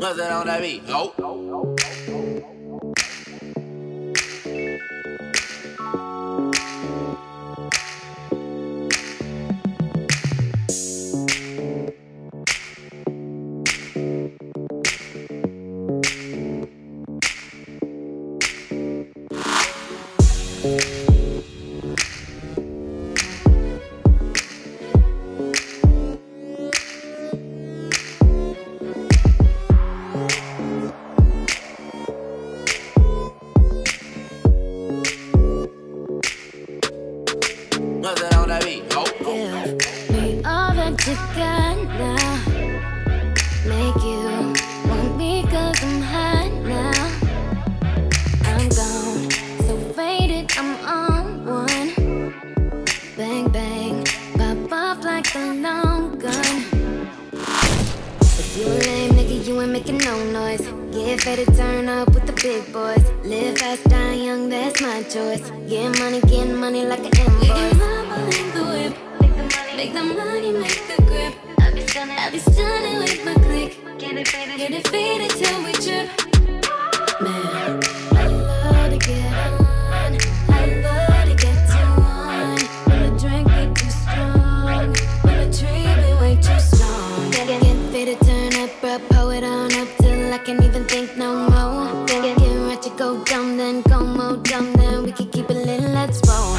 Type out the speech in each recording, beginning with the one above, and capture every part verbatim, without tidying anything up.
Mustard on that beat. Go. We all run together. Make you want me cause I'm high now. I'm gone, so faded, I'm on one. Bang, bang, pop off like the long gun. If you a lame nigga, you ain't making no noise. Get fed to turn up with the big boys. Live fast, die young, that's my choice. Get money, getting money like an invoice. Make the money, make the grip. I'll be stunning, I'll be stunning with my click. Get it faded, get it faded till we trip. Man, I love to get on, I love to get to one. When the drink get too strong, when the tree be way too strong. Get, get, get faded, turn up, bruh, pull it on up till I can't even think no more. Get, get, get ratchet, go dumb, then go more dumb, then we can keep it lit, let's roll.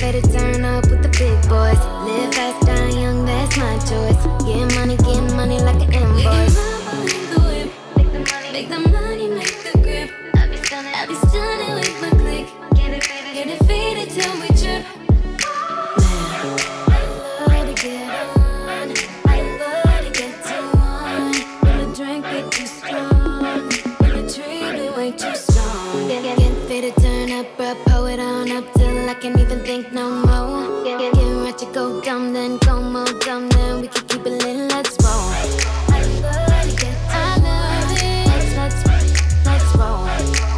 Better turn up with the big boys. Live fast, die young, that's my choice. Get money, get money like an invoice. We can rumble in the whip. Make the money, make the grip. I'll be stunning, I'll be stunning with my click. Get it faded, get it faded till we trip. Man, I love to get on, I love to get to one. When the drink get too strong, when the tree be way too strong. Get, get, get faded, turn up, I pull it on up till I can't even think no more. Get, get, get ratchet, go dumb, then go more dumb, then we can keep it lit, let's roll. I love to get to I love it. Let's, let's, let's roll.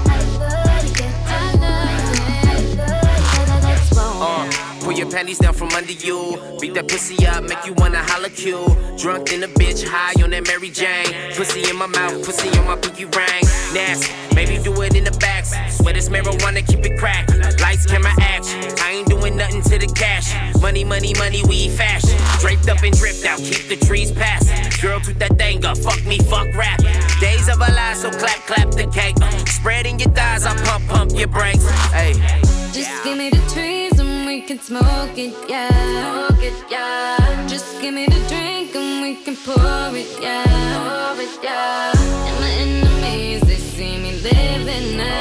I love to get to I love it. Let's, let's roll. Uh, pull your panties down from under you. Beat that pussy up, make you wanna holla cue. Drunk in a bitch, high on that Mary Jane. Pussy in my mouth, pussy on my pinky ring. Nasty, maybe do it in the backs. Swear this marijuana, keep it cracked. Lights, camera, action. I ain't doing nothing to the cash. Money, money, money, we fashion. Draped up and dripped out, keep the trees passing. Girl, toot that thing up, fuck me, fuck rap. Days of a lie, so clap, clap the cake. Spreading your thighs, I pump, pump your brakes. Hey. Just give me the trees and we can smoke it, yeah. Smoke it, yeah. Just give me the drink and we can pour it, yeah. Pour it, yeah. And my enemies, they see me living now.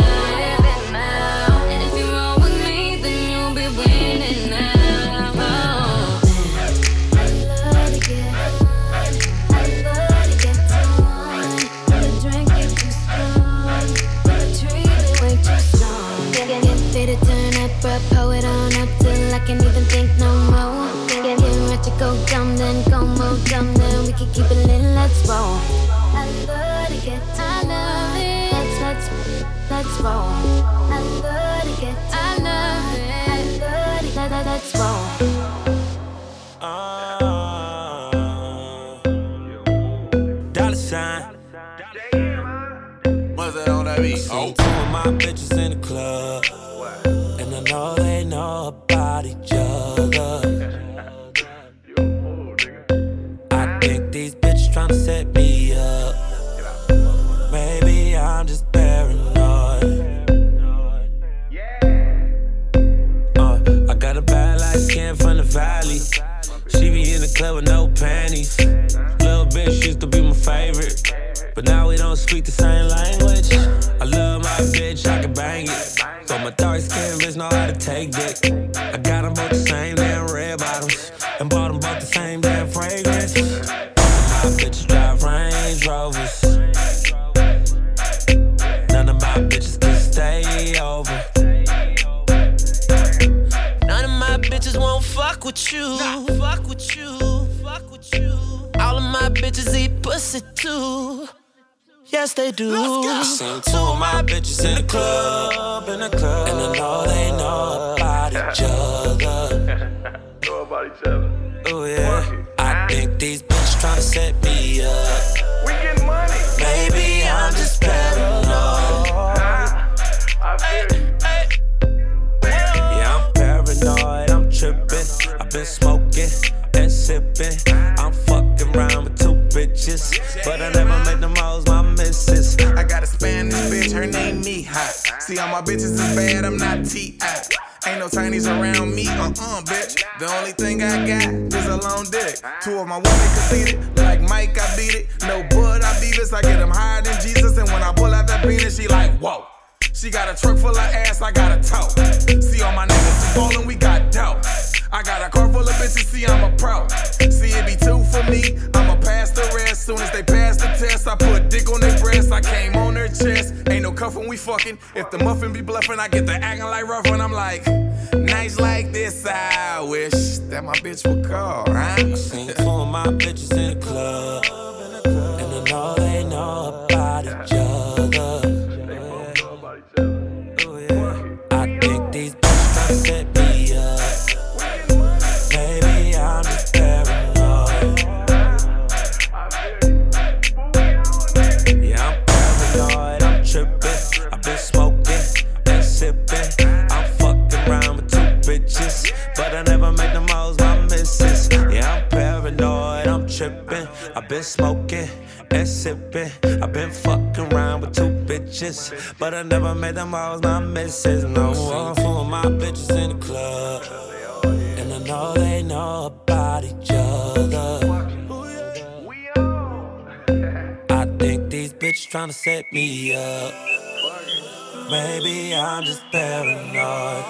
Pull it on up till I can't even think no more. Get ready to go dumb, then go more dumb, then we can keep it lit, let's roll. I love to get to I love it. Let's, let's, let's roll. I love to get to I love it. I love it. Let, let, let's roll. Oh, dollar sign. Mustard on that beat. Oh, two of my bitches in the club. I know they know about each other. I think these bitches tryna set me up. Maybe I'm just paranoid. Uh, I got a bad light skin from the valley. She be in the club with no panties. Little bitch used to be my favorite, but now we don't speak the same language. I love my bitch, I can bang it. So my dark skin you, nah. Fuck with you, fuck with you. All of my bitches eat pussy too. Yes, they do. I seen two of my bitches in the club, in the club. And I know they know about each other. Know about each other. Oh, yeah. I think these bitches tryna set me up. We get money. Baby, I'm just paranoid. I feel it. Yeah, I'm paranoid. I'm tripping. I've been smoking and sipping. I'm fucking around with two bitches, but I never make them all my missus. I got a Spanish bitch, her name Mija. See, all my bitches is bad, I'm not T I. Ain't no tinies around me, uh-uh, bitch. The only thing I got is a long dick. Two of my women conceited, like Mike, I beat it. No bud, I beat this, I get them higher than Jesus. And when I pull out that penis, she like, whoa. She got a truck full of ass, I got a tote. See, all my niggas is ballin', we got dope. I got a car full of bitches, see, I'm a pro. See, it be two for me, I'ma pass the rest. Soon as they pass the test, I put dick on their breast. I came on their chest, ain't no cuffin', we fuckin'. If the muffin be bluffin', I get the actin' like rough. And I'm like, nights like this, I wish that my bitch would call, right? I seen two of my bitches in the club, and I know they know about each other. They both know about each other. Oh, yeah. I think these bitches tryna set me up. I've been smoking and sipping. I've been fucking around with two bitches, but I never made them all my misses. No, I'm full of my bitches in the club, and I know they know about each other. I think these bitches tryna set me up. Maybe I'm just paranoid.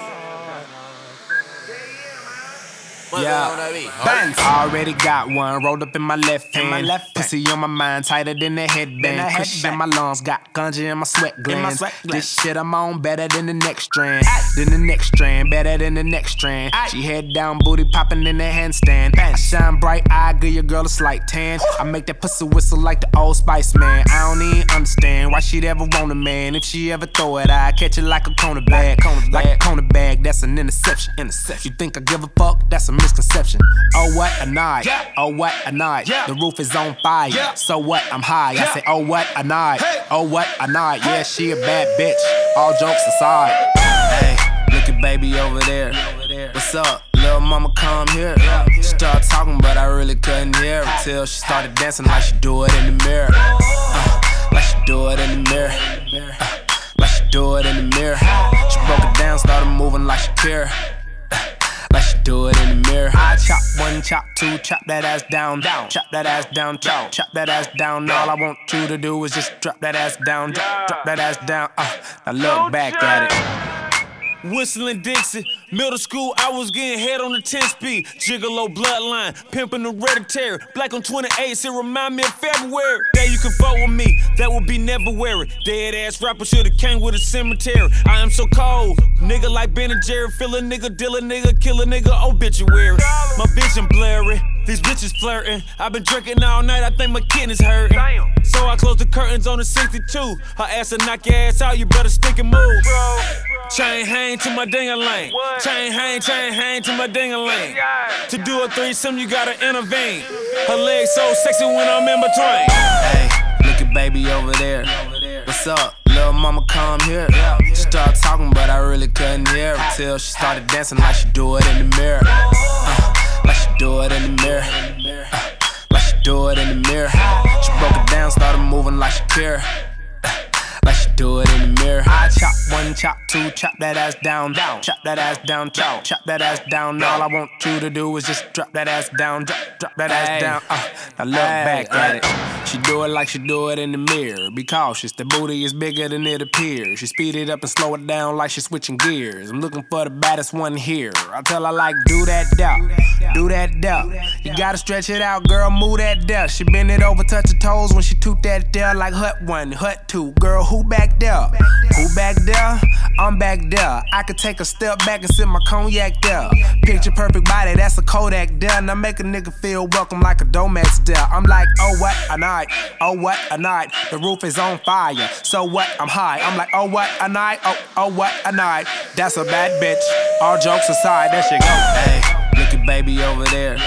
Yeah, Benz. Already got one rolled up in my left hand. In my left pussy hand. On my mind, tighter than a headband. Cushion in my lungs, got ganja in my sweat glands. This gland. Shit I'm on better than the next strand. Aye. Than the next strand, better than the next strand. Aye. She head down, booty popping in the handstand. Bang. I shine bright, I give your girl a slight tan. Ooh. I make that pussy whistle like the Old Spice man. I don't even understand why she'd ever want a man. If she ever throw it, I catch it like a corner bag. Like a corner bag, like a corner bag. That's an interception. interception. You think I give a fuck? That's a misconception. Oh, what a night. Yeah. Oh, what a night. Yeah. The roof is on fire. Yeah. So what? I'm high. Yeah. I say, oh, what a night. Hey. Oh, what a night. Hey. Yeah, she a bad bitch. All jokes aside. Hey, look at baby over there. What's up? Little mama come here. She started talking, but I really couldn't hear her till she started dancing like she do it in the mirror. Uh, like she do it in the mirror. Uh, like she do it in the mirror. She broke it down, started moving like she care. Like she do it in the mirror. I chop one, chop two, chop that ass down, down. Chop that ass down, chop, chop that ass down. All I want you to do is just drop that ass down, drop, drop that ass down. Uh, now look back at it. Whistling Dixie, middle school, I was getting head on the ten speed. Gigolo bloodline, pimping hereditary. Black on twenty-eights, it remind me of February. There you can fuck with me, that would be never weary. Dead ass rapper should've came with a cemetery. I am so cold. Nigga like Ben and Jerry, fill a nigga, deal a nigga, kill a nigga, obituary. My vision blurry, these bitches flirting. I've been drinking all night, I think my kidneys hurting. Damn. So I close the curtains on the sixty-two. Her ass will knock your ass out, you better stick and move. Bro. Chain hang to my ding-a-ling. What? Chain hang, chain hang to my ding-a-ling. Yeah. To do a threesome, you gotta intervene. Her legs so sexy when I'm in between. Hey, look at baby over there. What's up? Little mama come here. She started talking, but I really couldn't hear her till she started dancing like she do it in the mirror. Uh, like she do it in the mirror. Uh, like she do it in the mirror. She broke it down, started moving like she care. Uh, like she do it in the mirror. I chop one, chop two, chop that ass down, down. Chop that ass down, chop, chop that ass down. All I want you to do is just drop that ass down, drop, drop that ass down. Uh, now look back at it. She do it like she do it in the mirror. Be cautious, the booty is bigger than it appears. She speed it up and slow it down like she switching gears. I'm looking for the baddest one here. I tell her like, do that doubt, do that doubt. You gotta stretch it out, girl, move that doubt. She bend it over, touch her toes when she toot that doubt. Like hut one, hut two, girl, who back there? Who back there? I'm back there. I could take a step back and sip my cognac there. Picture perfect body, that's a Kodak there. Now make a nigga feel welcome like a Domex there. I'm like, oh what a night, oh what a night. The roof is on fire, so what? I'm high. I'm like, oh what a night, oh oh what a night. That's a bad bitch. All jokes aside, that shit go. Hey, look at baby over there.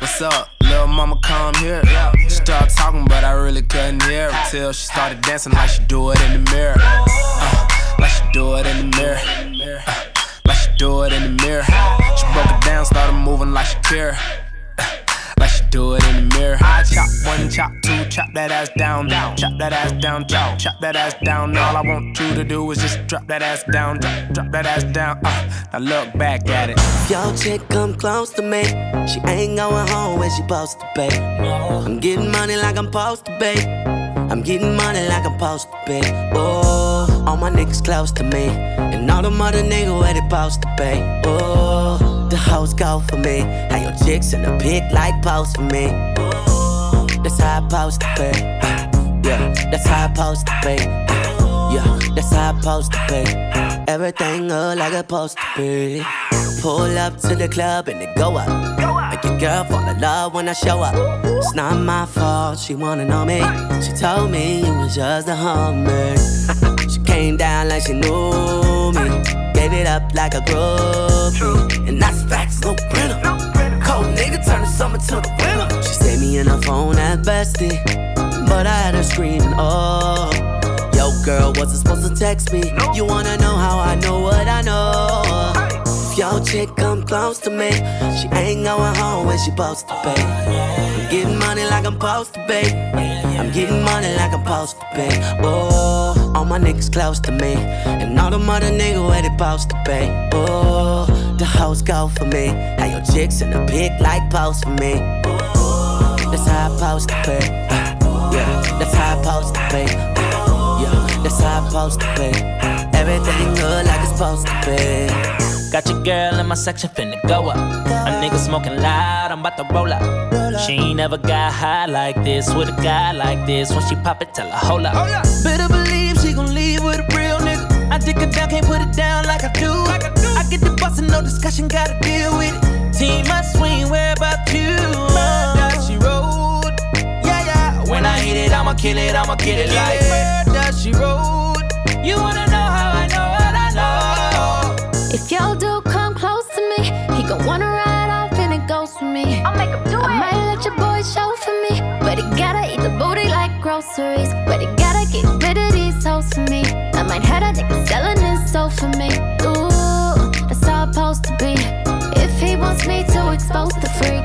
What's up? Little mama come here. She started talking, but I really couldn't hear her till she started dancing like she do it in the mirror. Uh, like she do it in the mirror. Uh, like she do it in the mirror. She broke it down, started moving like she care. Uh, like she do it in the mirror. I chop one, chop two, chop that ass down, down, chop that ass down, chop, chop that ass down. All I want you to do is just drop that ass down, drop, drop that ass down. Uh, now look back at it. If your chick come close to me, she ain't going home where she supposed to be. I'm getting money like I'm supposed to be. I'm getting money like I'm supposed to be. Oh, all my niggas close to me, and all the mother niggas where they supposed to be. Oh. The hoes go for me. How your chicks in the pit like pose for me. That's how I pose to pay. Yeah, that's how I pose to pay. Yeah, that's how I pose to pay. Everything look like it's supposed to be. Pull up to the club and it go up. Make your girl fall in love when I show up. It's not my fault, she wanna know me. She told me you was just a homie. She came down like she knew me. Gave it up like a groupie. And that's facts, no printer. Cold nigga turn the summer to the winter. She saved me in her phone at bestie, but I had her screaming, oh. Yo girl, wasn't supposed to text me. You wanna know how I know what I know. If your chick come close to me, she ain't going home where she supposed to be. I'm getting money like I'm supposed to be. I'm getting money like I'm supposed to be. Oh. All my niggas close to me, and all the mother niggas where they supposed to be. Oh, the hoes go for me. How your chicks in the pig like pose for me. That's how I pose to be. Yeah, that's how I pose to be. Yeah, that's how I pose to be. Everything good like it's supposed to be. Got your girl in my section finna go up. A nigga smoking loud, I'm about to roll up. She ain't never got high like this with a guy like this. When she pop it, tell her, hold up. Hold up. Better believe she gon' leave with a real nigga. I dick her down, can't put it down like I do. Like I, do. I get the bus and no discussion, gotta deal with it. Team, I swing, where about you? Murder, she rolled. Yeah, yeah. When, when I hit it, I'ma kill it, I'ma get it, it like murder, she rolled. You wanna know how I know what I know. If y'all do come close to me, he gon' wanna ride off and it goes for me. I'll make him do it. Your boy show for me, but he gotta eat the booty like groceries. But he gotta get rid of these hoes for me. I might have a nigga selling his soul for me. Ooh, that's how I'm supposed to be. If he wants me to expose the freak,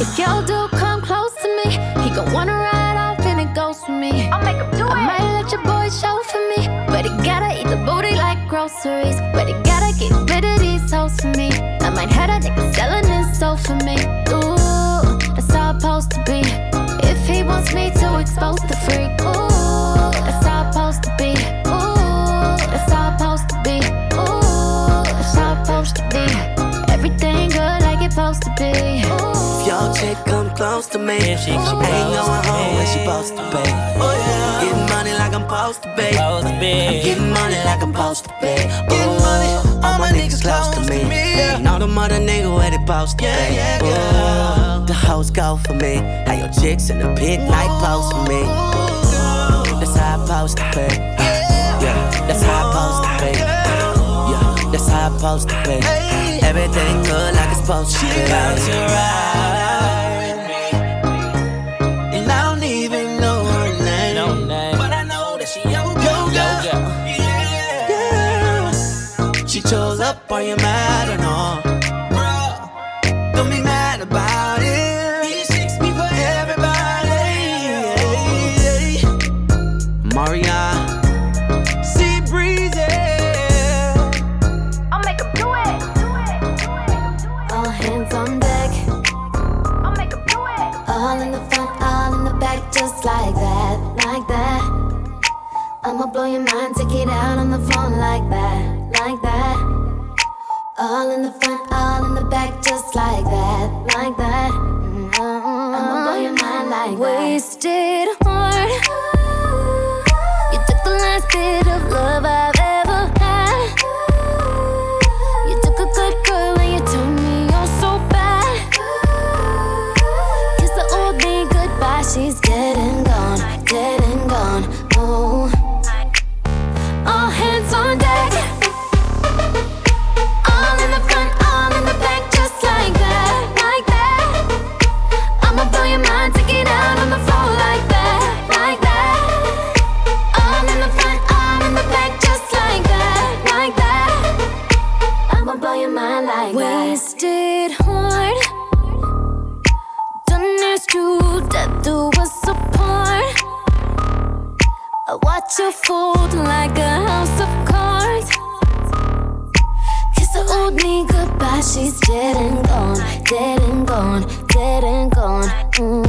if y'all do come close to me, he gon' wanna ride off and it goes for me. I'll make him do it. I might let your boy show for me, but he gotta eat the booty like groceries. But he gotta get rid of these hoes for me. I might have a nigga selling his soul for me. Ooh. Supposed to be. If he wants me to expose the freak, ooh, that's how supposed to be. Ooh, that's how supposed to be. Ooh, that's how supposed to be. Everything good like it's supposed to be. Ooh. If your chick come close to me, if she ain't going home where she supposed to be. Oh yeah, getting money like I'm supposed to be. I'm getting money like I'm supposed to be. Getting money, all my niggas close to me. And all the mother niggas where they supposed to be. Ooh. The hoes go for me. How your chicks in the pit like pose for me. That's how I pose to pay. Yeah, that's how I pose to pay. Yeah, that's how I pose to pay. Everything good like it's supposed to be. She about to ride with me, and I don't even know her name, but I know that she your girl. Yeah, yeah. She chose up on your mind and all. Bruh, don't be mad about it. Like that, like that. I'ma blow your mind, take it out on the floor like that, like that. All in the front, all in the back, just like that, like that. Mm-hmm. I'ma blow your mind like wasted that. Wasted heart. You took the last bit of love I've ever. Now she's dead and gone, dead and gone, dead and gone. Mm.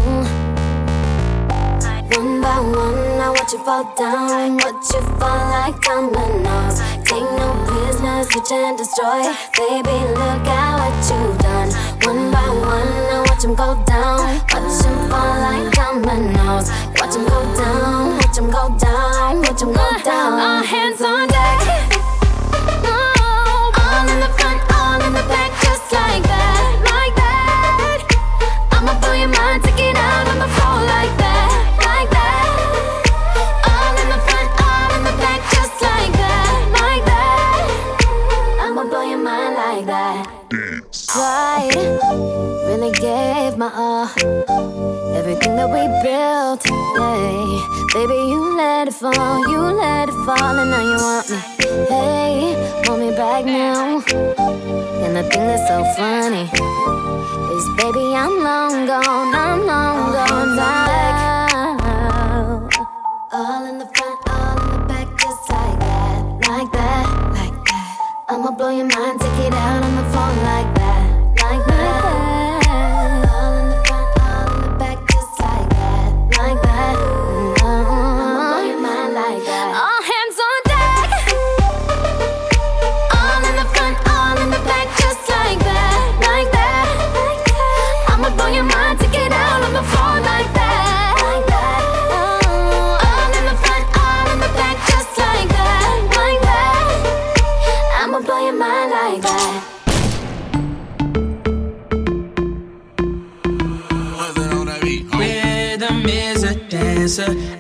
One by one, I watch you fall down, watch you fall like dominoes. Take no prisoners, switch and destroy. Baby, look at what you've done. One by one, I watch them go down, watch them fall like dominoes. Watch them go down, watch them go down, watch them go down. All hands on deck. Gave my all, everything that we built, hey, baby, you let it fall, you let it fall, and now you want me, hey, want me back now. And the thing that's so funny is, baby, I'm long gone, I'm long gone now. All in the front, all in the back, just like that, like that, like that. I'ma blow your mind, take it out on the phone like that, like that.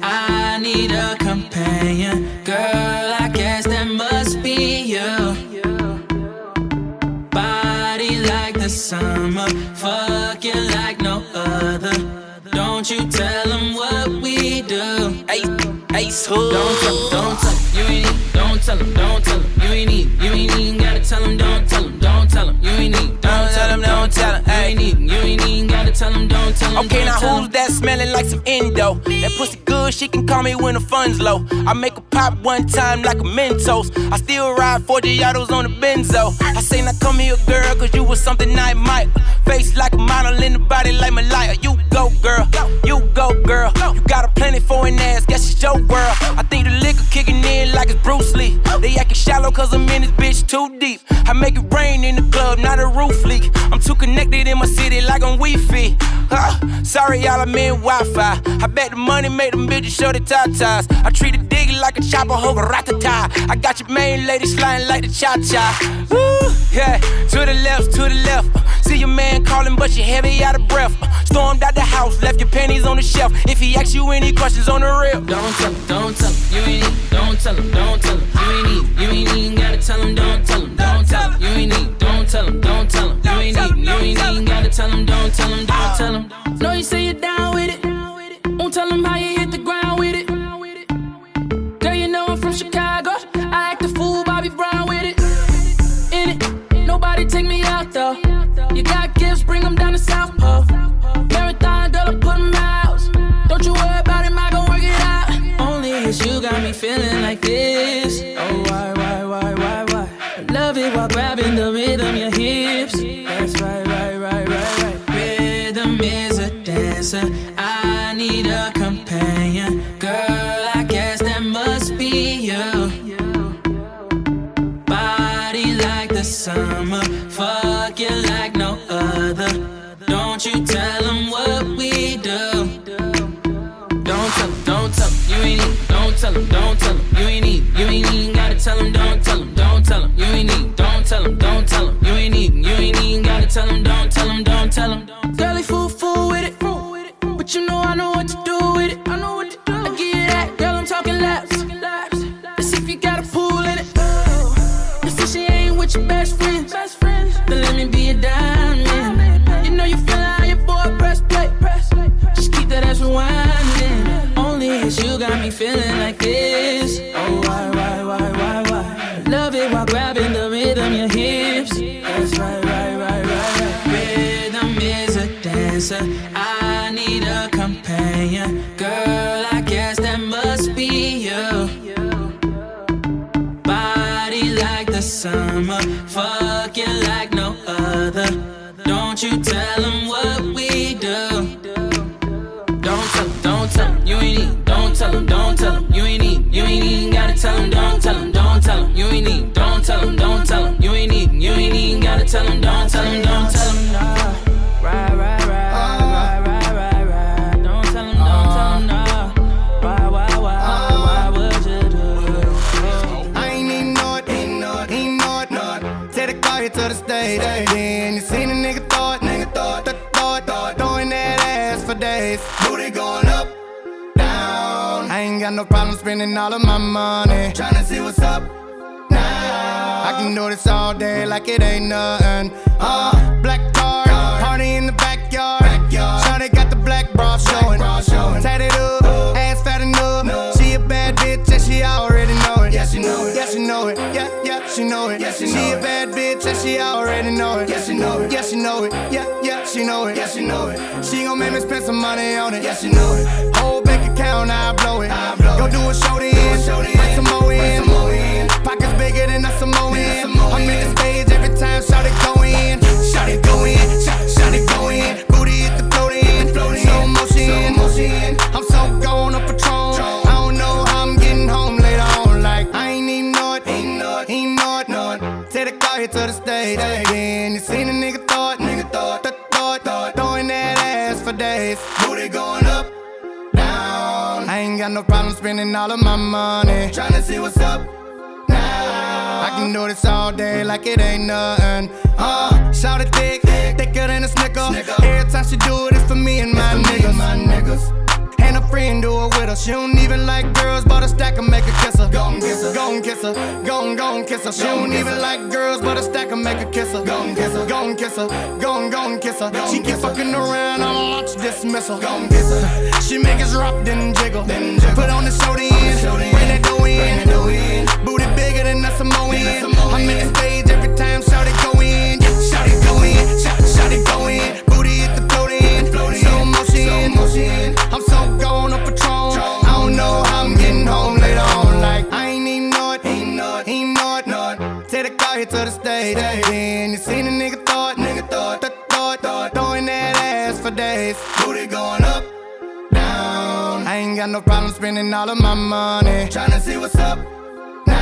I need a companion, girl, I guess that must be you. Body like the summer, fucking like no other. Don't you tell them what we do. Ace, ace, who? Don't tell them, don't tell them, you ain't need. Don't tell them, don't tell them, you ain't need. You ain't even gotta tell them, don't tell them, don't tell them, you ain't need. Don't tell them, don't tell them, I ain't need. You ain't even gotta tell them, don't tell them. Okay, now who's that smelling like some endo? That pussy good, she can call me when the fun's low. I make her pop one time like a Mentos. I still ride forty autos on the Benzo. I say now come here, girl, cause you was something I might. Face like a model in the body like Malaya. You go, girl, you go, girl. You got a plenty for an ass, guess it's your world. I think the liquor kicking in like it's Bruce Lee. They acting shallow cause I'm in this bitch too deep. I make it rain in the club, not a roof leak. I'm too connected in my city like I'm Wi-Fi. Huh. Sorry y'all, I'm in Wi-Fi. I bet the money made them bitches show the tatas. I treat a diggy like a chopper, ho, ratata. I got your main lady sliding like the cha-cha. Woo, yeah, to the left, to the left. See your man calling, but you heavy out of breath. Stormed out the house, left your panties on the shelf. If he asks you any questions on the real, don't tell him, don't tell him, you ain't need. Don't tell him, don't tell him, you ain't need. You ain't even gotta tell him, don't tell him, don't tell him, you ain't need. Don't tell him, don't tell him, you ain't need. You ain't even gotta tell him, don't tell him, don't tell him. No, you say you're down with it. Won't tell him how you hit the ground with it. Girl, you know I'm from Chicago. I act a fool, Bobby Brown with it. In it, nobody take me out though. You got gifts, bring them down to South Pole. Marathon, girl, I'm putting miles. Don't you worry about him, I gon' work it out. Only it's you got me feeling like this. Oh, why, why, why, why, why? Love it while grabbing the rhythm, your hips. That's right, right, right, right, right. Rhythm is a dancer. I need a companion, girl, I guess that must be you. Body like the summer, fucking like no other. Don't you tell them what we do. Don't tell them, don't tell them, you ain't need. Don't tell them, don't tell them, you ain't need. You ain't even gotta tell them, don't tell them, don't tell them, you ain't need. Don't tell them, don't tell them, you ain't need. You ain't even gotta tell them, don't tell them, don't tell them. Girl, he fool, fool with it. But you know I know what to do with it. I know what to do. I give you that, girl, I'm talking laps. Let's see if you got a pool in it. You see she ain't with your best friends. Then let me be a diamond. You know you feel like your boy, press play. Just keep that ass rewinding. Only it's you got me feeling like this. Oh, why, why, why, why, why? Love it while grabbing the rhythm, your hips. That's right, right, right, right, right. Rhythm is a dancer. I Girl, I guess that must be you. Body like the summer, fucking like no other. other. Don't you tell them what we do. Don't tell them, don't tell them, you ain't need. Don't tell them, don't tell them, you ain't need. You ain't even gotta tell them, don't tell them, don't tell them, you ain't need. Don't tell them, don't tell them, you ain't need. You ain't even gotta tell them, don't tell them, don't tell them, no. Right, right. To the stage, then you seen a nigga thought, nigga thought, th- thought, thought, throwing that ass for days. Booty going up, down. I ain't got no problem spending all of my money. Tryna see what's up now. I can do this all day like it ain't nothing. Uh, black card, party in the backyard. backyard. Shawty got the black bra showing. showing. Tatted up, uh, ass fat enough. No. She a bad bitch and she already know it. Yeah, she know it. Yeah, she know it. Yeah. She know it. Yeah, she know she a bad bitch and she already know it. Yeah, she know it. Yeah, she know it. Yeah, yeah, she know it. Yeah, she know it. She gon' make me spend some money on it. Yeah, she know it. Whole bank account, I blow it. I blow Go it. Do a show to end. Bring some more in. in. Pockets bigger than a Samoan. I'm at the stage every time. Shout it, go in. Shout it, go in. Shout, shout it, go in. Booty hit the float in. Slow motion. motion. I'm so gone on Patron. I don't know how I'm getting home later on. Like, I ain't even know it. Ain't know it. Ain't Take the car here to the stage, then you seen a nigga thought, nigga thought, th- thought, thought, throwing that ass for days. Booty going up, down. I ain't got no problem spending all of my money. Tryna see what's up now. I can do this all day like it ain't nothing. Uh, shout it thick, thick, thicker than a snicker. Snicker. Every time she do it, it's for me and my niggas. my niggas. And a friend do it with her. She don't even like girls, but a stack and make her kiss her. Gon' kiss her, gon' kiss her, gon' gon' kiss her. She don't even like girls, but a stack and make her kiss her. Gon' kiss her, gon' kiss her, gon' gon' kiss her. She keep fucking around, I'ma launch dismissal. Gon' kiss her. She make us drop, then jiggle. Then jiggle. Put on the show then, bring that dough in. Booty bigger than a Samoan. I'm at the stage every time, shout it go in, shout it go in, shout, shout it go in. Booty hit the float in, slow motion. I'm so gone on Patron. I don't know how I'm getting home later on. Like, I ain't even know it. Ain't know it. Ain't know it. Know it. Take the car here to the stage. Then you seen a nigga thought, nigga thought, th- thought, thought, throwing that ass for days. Booty going up, down. I ain't got no problem spending all of my money. Tryna see what's up now.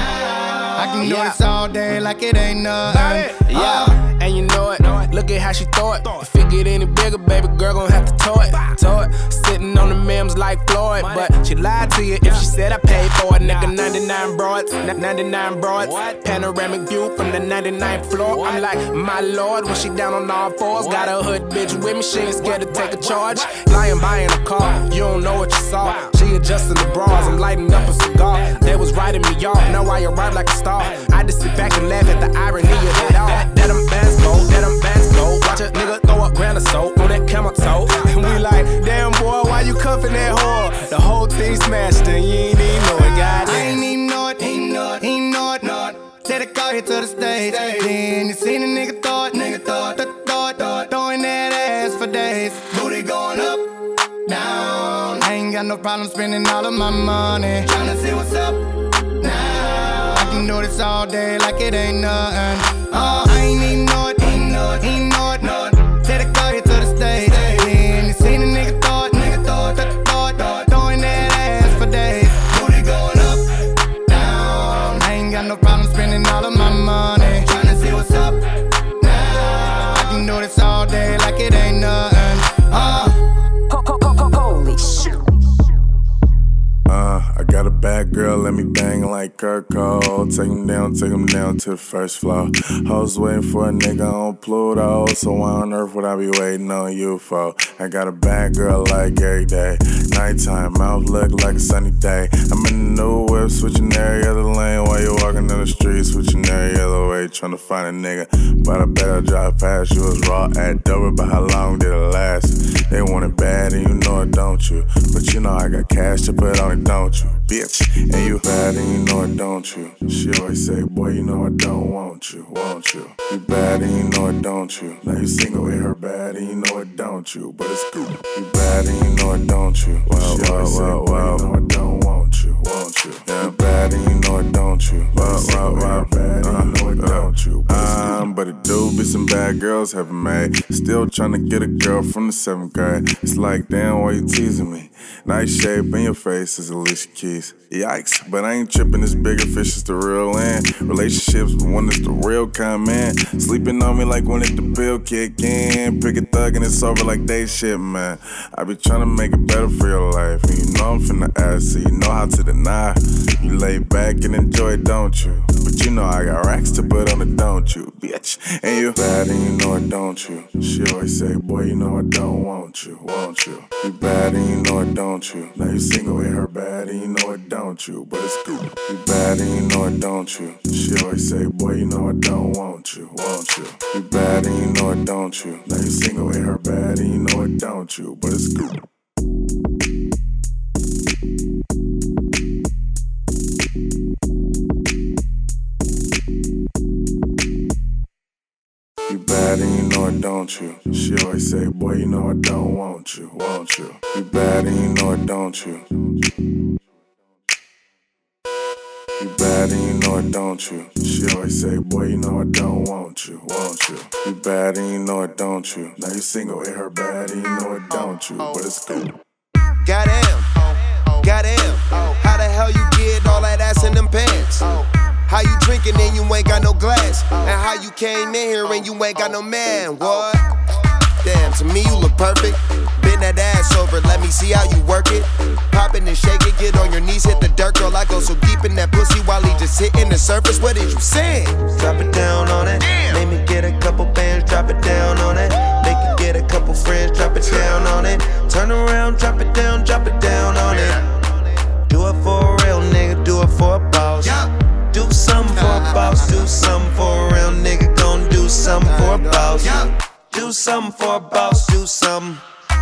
I can do yeah. this all day like it ain't nothing. Yeah, uh, and you know it. Look at how she throw it. If it get any bigger, baby girl gon' have to tow it. Tow it. Sitting on the mems like Floyd, but she lied to you if she said I paid for it. Nigga, ninety-nine broads, ninety-nine broads. Panoramic view from the ninety-ninth floor. I'm like, my lord, when she down on all fours, got a hood bitch with me, she ain't scared to take a charge. Lying by in a car, you don't know what you saw. She adjusting the bras, I'm lighting up a cigar. They was writing me off, now I arrive like a star. I just sit back and laugh at the irony of it all. That I'm fast, go, that I'm fast. Watch a nigga throw up grand of soap on that camera toe. And we like, damn boy, why you cuffin' that whore? The whole thing smashed and you ain't even know it, got it. I ain't even know it, ain't know it, ain't know it, not. Take the car here to the stage. Then you seen a nigga thought, nigga thought, th- thought, thought, throwing that ass for days. Booty going up, down. I ain't got no problem spending all of my money. Tryna see what's up now. I can do this all day like it ain't nothing. Uh, I ain't even know it. Ain't know it, know it. Take the car here to the stage. Then you seen a nigga thought, nigga thought, th- thought, thought, throwing that ass for days. Booty going up, down. I ain't got no problem spending all of my money. Tryna see what's up now. I can do this all day like it ain't nothing. Uh. Holy shit. Uh, I got a bad girl, let me bang like Kurt Cole. Take him down, take him down to the first floor. I was waiting for a nigga on Pluto, so why on earth would I be waiting on you for? I got a bad girl like every day. Nighttime, mouth look like a sunny day. I'm in the new whip, switching every other lane. While you walking down the street, switching every other way. Trying to find a nigga, but I bet I drive past you. Was raw at double, but how long did it last? They want it bad and you know it, don't you? But you know I got cash to put on it, don't you, bitch? And you bad and you know it, don't you? She always say, boy, you know I don't want you, want you. You bad and you know it, don't you? Now you single with her bad and you know it, don't you? But it's cool. You bad and you know it, don't you? Wow, she always wow, say, wow, boy, wow. You know I don't want you, want you. Yeah. You bad and you know it, don't you? Wow, wow, wow. You bad and you know it, don't you? But it's cool. Um, but it do be Be some bad girls haven't made. Still trying to get a girl from the seventh grade. It's like, damn, why you teasing me? Nice shape in your face is Alicia Keys. Yikes, but I ain't tripping. This bigger fish is the real end. Relationships, but one is the real kind, man. Sleeping on me like when it the bill kick in. Pick a thug and it's over like they shit, man. I be trying to make it better for your life. And you know I'm finna ask, so you know how to deny. You lay back and enjoy it, don't you? But you know I got racks to put on it, don't you, bitch? And you bad and you know it, don't you? She always say, boy, you know I don't want you, won't you? You bad and you know it, don't you? Now you single with her bad and you know it, don't you? But it's cool. You bad and you know it, don't you? She always say, boy, you know I don't want you, won't you? You bad and you know it, don't you? Now you single with her bad and you know it, don't you? But it's cool. You bad and you know it, don't you? She always say, boy, you know I don't want you, won't you? You bad and you know it, don't you? You bad and you know it, don't you? She always say, boy, you know I don't want you, won't you? You bad and you know it, don't you? Now you single with her bad and you know it, don't you? But it's cool. Goddamn, goddamn, how the hell you get all that ass in them pants? How you drinking and you ain't got no glass? And how you came in here and you ain't got no man? What? Damn, to me you look perfect. Bend that ass over, let me see how you work it. Poppin' and shake it, get on your knees, hit the dirt, girl. I go so deep in that pussy while he just hitting the surface. What did you say? Drop it down on it. Make me get a couple bands, drop it down on it. Make you get a couple friends, drop it down on it. Turn around, drop it down, drop it down on it. Do it for a real nigga, do it for a boss. Do something for a boss, do something for a real nigga, gon' do something for a boss. Do something for a boss, do something.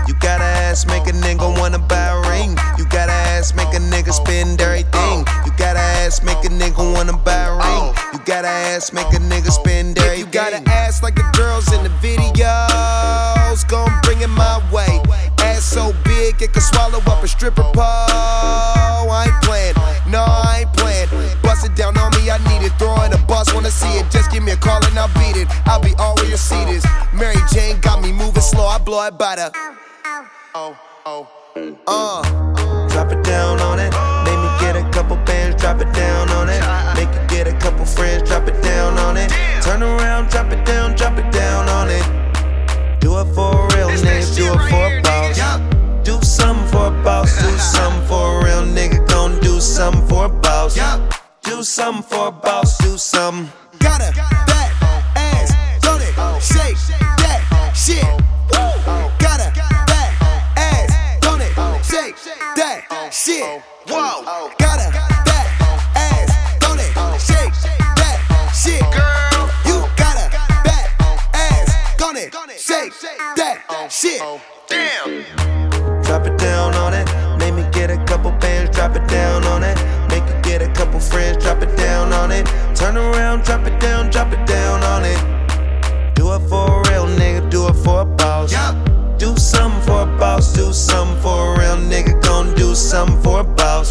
You gotta ass make a nigga wanna buy a ring. You gotta ass make a nigga spend everything. You gotta ass make a nigga wanna buy a ring. You gotta ass make a nigga spend everything. You gotta ass like the girls in the videos, gon' bring it my way. Ass so big it could swallow up a stripper pole. I ain't playing, no I ain't playing. Bust it down on me, I need it. Throw in a bus, wanna see it. Just give me a call and I'll beat it. I'll be all where your seat is. Mary Jane got me moving slow, I blow it by the oh, oh, uh. Drop it down on it. Make me get a couple bands, drop it down on it. Make you get a couple friends, drop it down on it. Turn around, drop it down, drop it down on it. Do it for a real nigga, do it for a boss. Do something for a boss, do something for a real nigga, gon' do something for a boss. Do something for a boss, do something. Gotta, that, ass, don't it, shake, that, shit, woo. Shit, whoa, gotta, that, ass, don't it, shake, that, shit, girl, you gotta, that, ass, don't it, shake, that, shit, damn. Drop it down on it, make me get a couple bands, drop it down on it. Make you get a couple friends, drop it down on it. Turn around, drop it down, drop it down on it. Do it for a real nigga, do it for a boss. Do something for a boss, do something for a real nigga, gon' do something for a boss.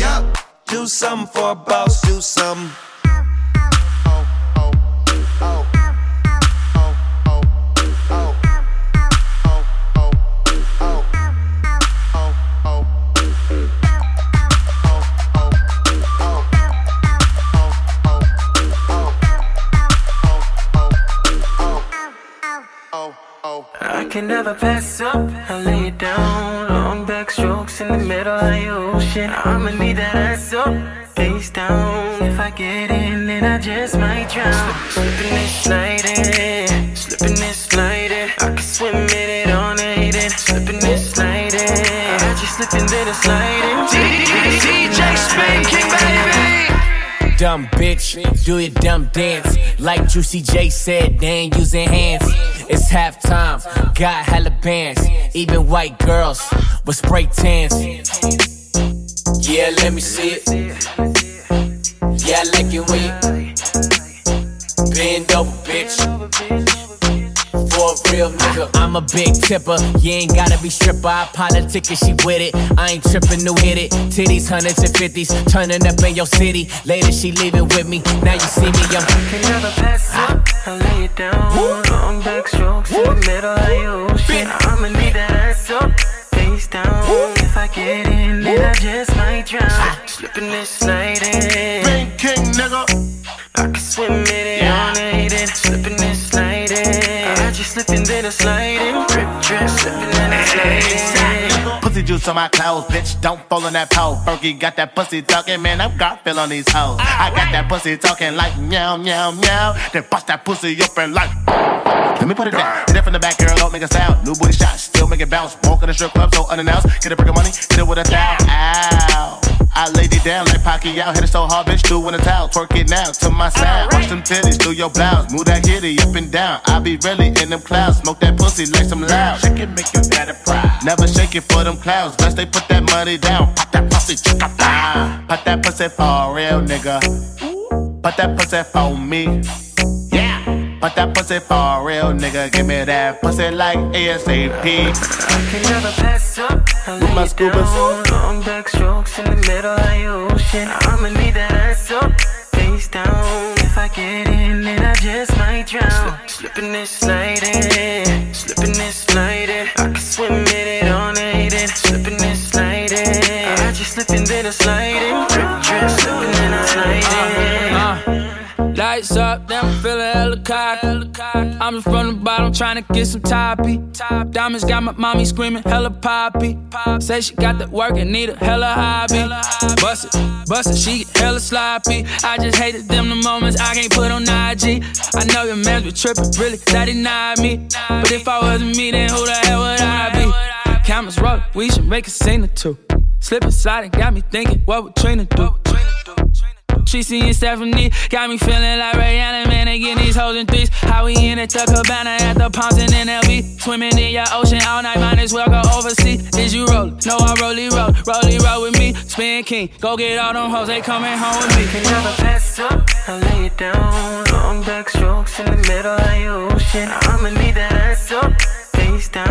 Do something for a boss, do something. I can never pass up, I lay it down. Long backstrokes in the middle of the ocean. I'ma need that ass up, face down. If I get in, then I just might drown. Slippin' and sliding, slippin' and sliding. I can swim in it all night and slippin' and sliding. I just slippin' then I slide in. D J Spin King, baby. Dumb bitch, do your dumb dance. Like Juicy J said, they ain't using hands. It's halftime, got hella bands. Even white girls with spray tans. Yeah, let me see it. Yeah, I like it when you bend over, bitch. For a real nigga, I'm a big tipper. You ain't gotta be stripper, I politic and she with it. I ain't trippin' to hit it. Titties, hundreds and fifties, turnin' up in your city. Later she leavin' with me, now you see me, I'm I can never pass up, I lay it down. dipping this night in. Rain King, nigga. I can swim in it, yeah. All night in. Slipping this night in. I just slip and then I slide in. Rip dress, slipping and I slide in. Pussy juice on my clothes, bitch. Don't fall in that pole. Fergie got that pussy talking, man. I'm Garfield on these hoes. I got that pussy talking like meow, meow, meow. Then bust that pussy up and like. Let me put it down. Hit it from the back, girl, don't make a sound. New booty shots, still make it bounce. Walk in the strip club, so unannounced. Get a brick of money, hit it with a towel. Ow. I laid it down like Pacquiao. Hit it so hard, bitch, threw in a towel. Twerk it now, to my sound. Push them titties through your blouse. Move that hitty up and down. I be really in them clouds. Smoke that pussy like some loud. Shake it, make your daddy proud. Never shake it for them clouds. Unless they put that money down. Pop that pussy, chicka-pow. Pop that pussy for real, nigga. Pop that pussy for me. But that pussy for real, nigga. Give me that pussy like ASAP. I can never pass up. I lay my it down. Long back strokes in the middle of your ocean. I'ma leave that ass up, face down. If I get in, then I just might drown. Slipping this night in, slipping this night in. I can swim in it all night in. Slipping this night in. I just slip and then I slide in. Drip, drip, slipping and I slide in. Uh, uh. Lights up, then I'm feeling hella cocky. I'm just from the bottom trying to get some toppy. Diamonds got my mommy screaming hella poppy. Say she got the work and need a hella hobby. Bust it, bust it, she get hella sloppy. I just hated them the moments I can't put on I G. I know your man's been tripping, really, that denied me. But if I wasn't me, then who the hell would I be? Cameras rolling, we should make a scene or two. Slip and slide and got me thinking, what would Trina do? Tracy and Stephanie got me feeling like Rihanna, man. They getting these hoes in threes. How we in at the Cabana at the Palms and N L B. Swimming in your ocean all night, might as well go overseas. Is you rollin'? No, I rolly roll, rolly roll with me. Spin king, go get all them hoes, they coming home with me. Can never pass up, I lay it down. Long back strokes in the middle of your ocean. I'ma leave that ass up, face down.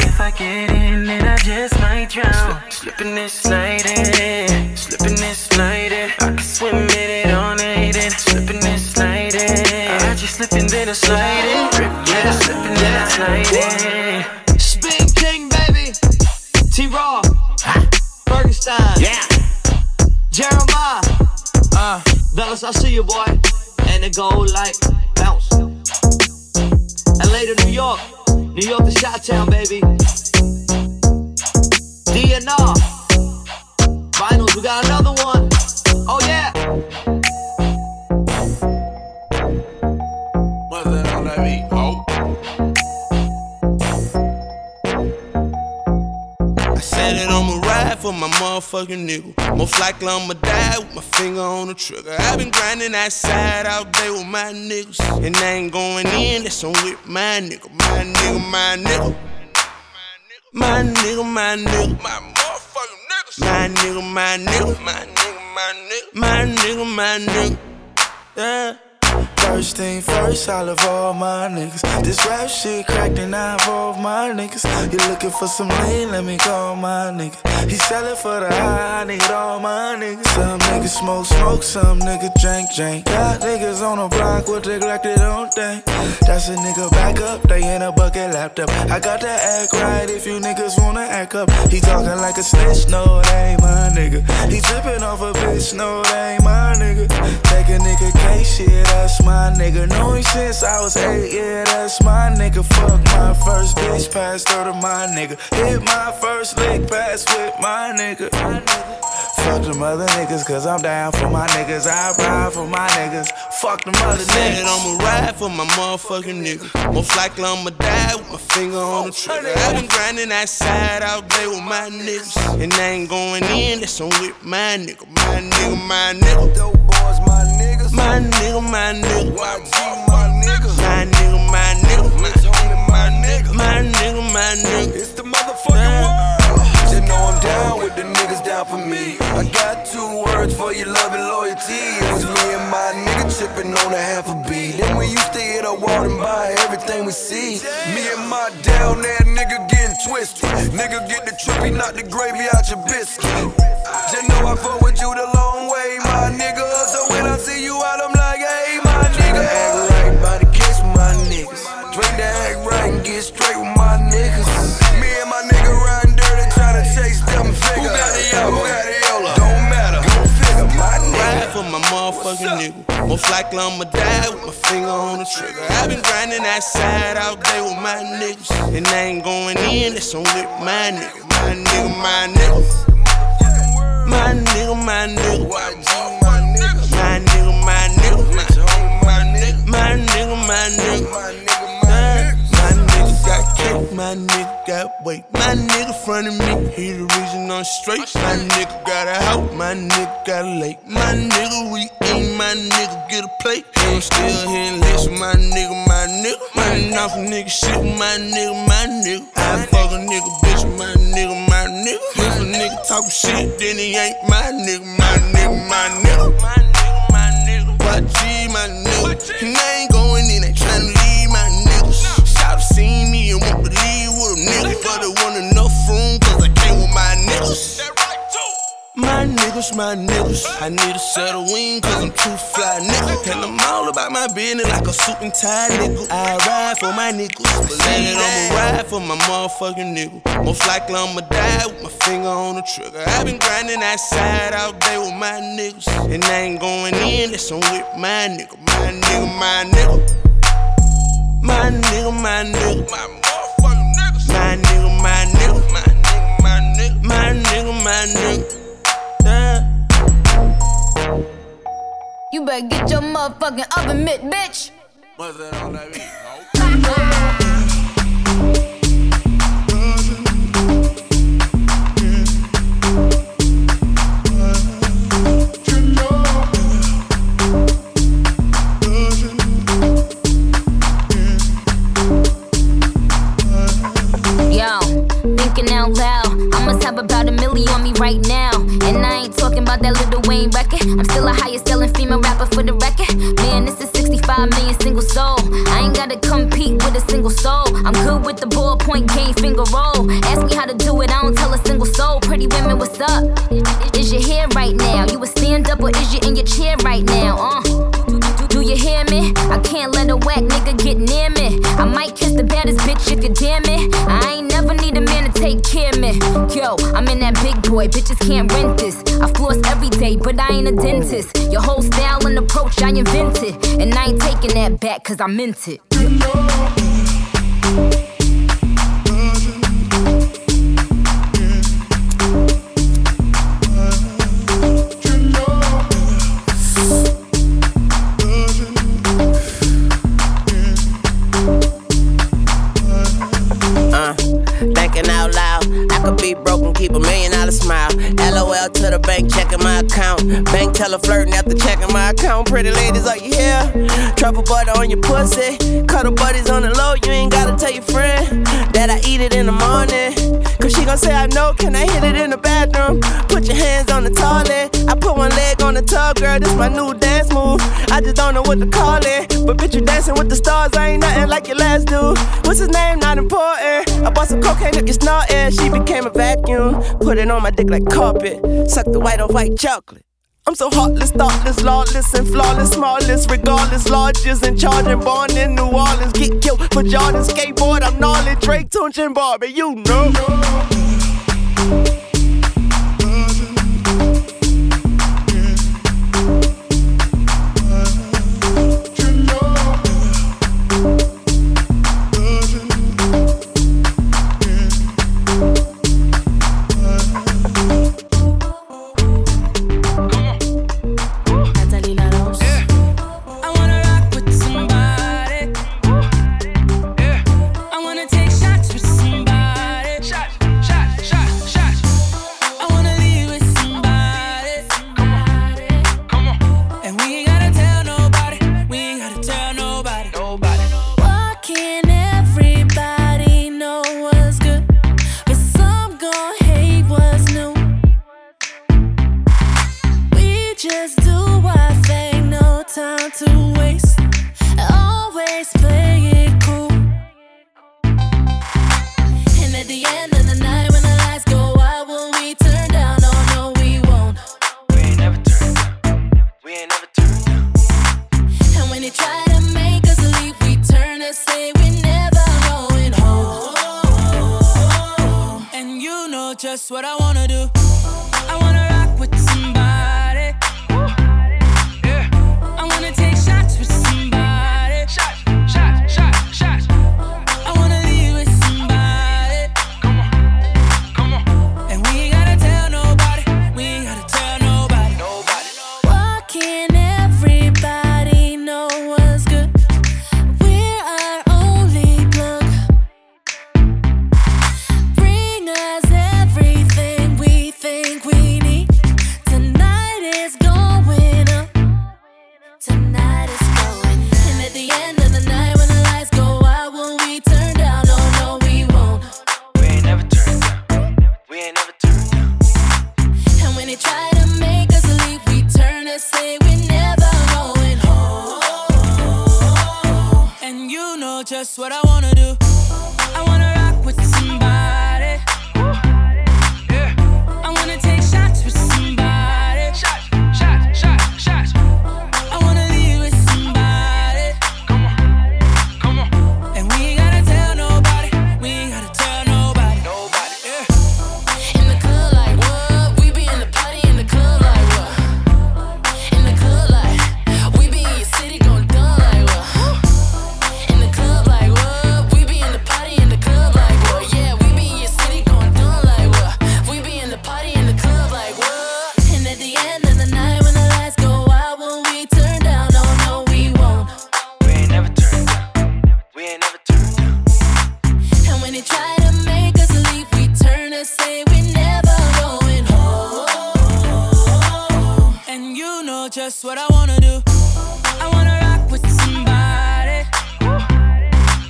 If I get in, then I just might drown. Slipping this night in, slipping this night in. I can swim in it all night in. Slipping this night in. I just slip and then I slide in. Yeah, slipping then I slide in. Spin King, baby. T-Raw, huh? Bergenstein, yeah. Jeremiah, uh, Vellas, I see you, boy. And it go like bounce. L A to New York, New York to Chi-Town, baby. D N R, Vinyls, we got another one. Oh yeah. What's that on that beat, ho? I said that I'ma ride for my motherfucking nigga. Most likely I'ma die with my finger on the trigger. I've been grinding outside all day with my niggas, and I ain't going in, that's on with my nigga. My nigga, my nigga. My nigga, my nigga, my motherfucking niggas. My nigga, my nigga, my nigga, my nigga, my nigga, my nigga, yeah. First thing first, I love all my niggas. This rap shit cracked and I involve my niggas. You looking for some lean, let me call my nigga. He sellin' for the high, I need all my niggas. Some niggas smoke, smoke, some niggas drink, drink. Got niggas on the block with they like they don't think. That's a nigga back up, they in a bucket laptop. I got that act right if you niggas wanna act up. He talking like a snitch, no, that ain't my nigga. He trippin' off a bitch, no, that ain't my nigga. Take a nigga case, shit, that's my My nigga, know him since I was eight, yeah, that's my nigga. Fuck my first bitch, passed her to my nigga. Hit my first lick, pass with my nigga. My nigga. Fuck them other niggas, cause I'm down for my niggas. I ride for my niggas. Fuck them other niggas. I'ma ride for my motherfucking nigga. Most likely I'ma die with my finger on the trigger. I've been grinding outside all day with my niggas, and I ain't going in, that's on with my nigga. My nigga, my nigga. Dope boys, my niggas. My nigga, my nigga. My nigga, my nigga, my nigga, my nigga, my nigga, my nigga, my nigga, my nigga. It's the motherfucking world. You know I'm down with the niggas down for me. I got two words for your love and loyalty. It was me and my nigga tripping on a half a beat. Then we used to hit a wall and buy everything we see. Me and my down there nigga getting twisted. Nigga get the trippy, not the gravy out your biscuit. You know I fought with you the long way, my nigga. So when I see you out, I'm like, hey, my nigga. Act right by the kiss with my niggas. Drink that act right and get straight with my niggas. Me and my nigga riding dirty, trying to chase them figures. Who got the yellow? Don't matter. Go feel nigga. Most likely I'ma die with my finger on the trigger. I've been grinding that side all day with my niggas, and I ain't going in, that's on with my nigga. My nigga, my nigga. My nigga, my nigga. My nigga, my nigga. My nigga, my nigga. My nigga, my nigga. My nigga got cake, my nigga got weight. My nigga frontin' me, he the reason I'm straight. My nigga got a house, my nigga got a lake. My nigga, we eat, my nigga get a plate. I'm still here and listen, my nigga, my nigga. Running off a nigga shit, my nigga, my nigga. I fuck a nigga, bitch, my nigga, my nigga. Nigga talk shit, then he ain't my nigga, my nigga, my nigga. My nigga, my nigga. Y G, my nigga. And I ain't going in, ain't tryna leave my niggas. Shop seen me and won't believe with a nigga, but it wasn't enough room, cause I came with my niggas. My niggas, my niggas. I need a set of wings, cause I'm too fly, nigga. And I'm all about my business like a suit and tie, nigga. I ride for my niggas, but later I'ma ride for my motherfucking nigga. Most likely I'ma die with my finger on the trigger. I've been grinding that side all day with my niggas, and I ain't going in, that's on with my nigga. My nigga, my nigga. My nigga, my nigga. My motherfucking niggas. My nigga, my nigga. My nigga, my nigga. My nigga, my nigga. You better get your motherfucking oven mitt, bitch. What's that on that bitch? Out loud. I must have about a million on me right now. And I ain't talking about that Lil Wayne record. I'm still a highest selling female rapper for the record. Man, this is sixty-five million single soul. I ain't gotta compete with a single soul. I'm good with the ballpoint game, finger roll. Ask me how to do it, I don't tell a single soul. Pretty women, what's up? Is your hair right now? You a stand up or is you in your chair right now? Uh, do, do, do you hear me? I can't let a whack nigga get near me. I might kiss the baddest bitch if you dare me. I ain't never need a man to take care of me. Yo, I'm in that big boy, bitches can't rent this. I floss every day, but I ain't a dentist. Your whole style and approach, I invented. And I ain't taking that back, cause I meant it. Out loud. I could be broke and keep a million dollar smile. L O L to the bank, checking my account. Bank teller flirting after checking my account. Pretty ladies, are you here? Truffle butter on your pussy. Cuddle buddies on the low, you ain't gotta tell your friend that I eat it in the morning. Cause she gon' say I know, can I hit it in the bathroom? Put your hands on the toilet. I put one leg on the tub, girl, this my new dance move. I just don't know what to call it. But bitch, you dancing with the stars, I ain't nothing like your last dude. What's his name? Not important. I bought some cocaine, look, it's not air. She became a vacuum. Put it on my dick like carpet. Suck the white on white chocolate. I'm so heartless, thoughtless, lawless, and flawless, smallest, regardless, largest, and charging, born in New Orleans. Get killed for Jordan, skateboard, I'm gnarly, Drake, Tunch, and Barbie, you know. I wanna rock with somebody. Ooh, yeah. just what I wanna do. I wanna rock with somebody. Yeah. I wanna take shots with somebody. Shots, shots, shots, shots. I wanna leave with somebody. Come on, come on. And we ain't gotta tell nobody. We ain't gotta tell nobody. Nobody. Yeah. In the club like what? We be in the party in the club like what? In the club like we be in your city gon' done like what? Just what I wanna do. I wanna rock with somebody.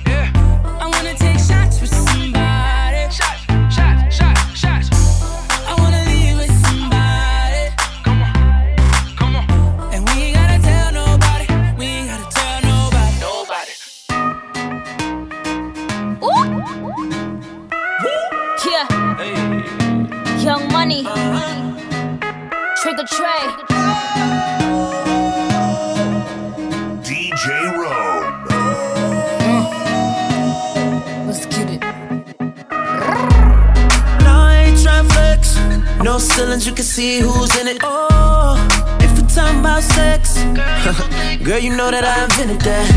Yeah. I wanna take shots with somebody. Shots, shots, shots, shots. I wanna leave with somebody. Come on, come on. And we ain't gotta tell nobody. We ain't gotta tell nobody. Nobody. Ooh. Yeah. Hey. Young Money. Uh-huh. Trick or Trey. No ceilings, you can see who's in it. Oh, if you're talking about sex, girl, you know that I invented that.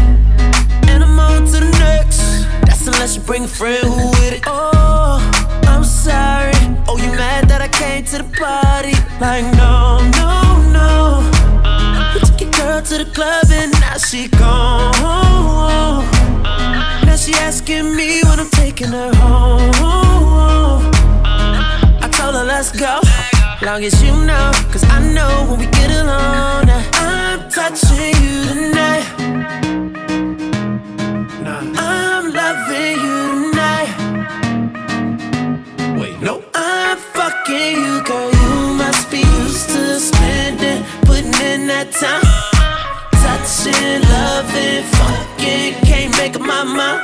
And I'm on to the next. That's unless you bring a friend who with it. Oh, I'm sorry. Oh, you mad that I came to the party? Like, no, no, no. You took your girl to the club and now she gone. Now she asking me when I'm taking her home. Let's go, long as you know, cause I know when we get alone, I'm touching you tonight, I'm loving you tonight, wait, no, I'm fucking you, girl, you must be used to spending, putting in that time, touching, loving, fucking, can't make up my mind.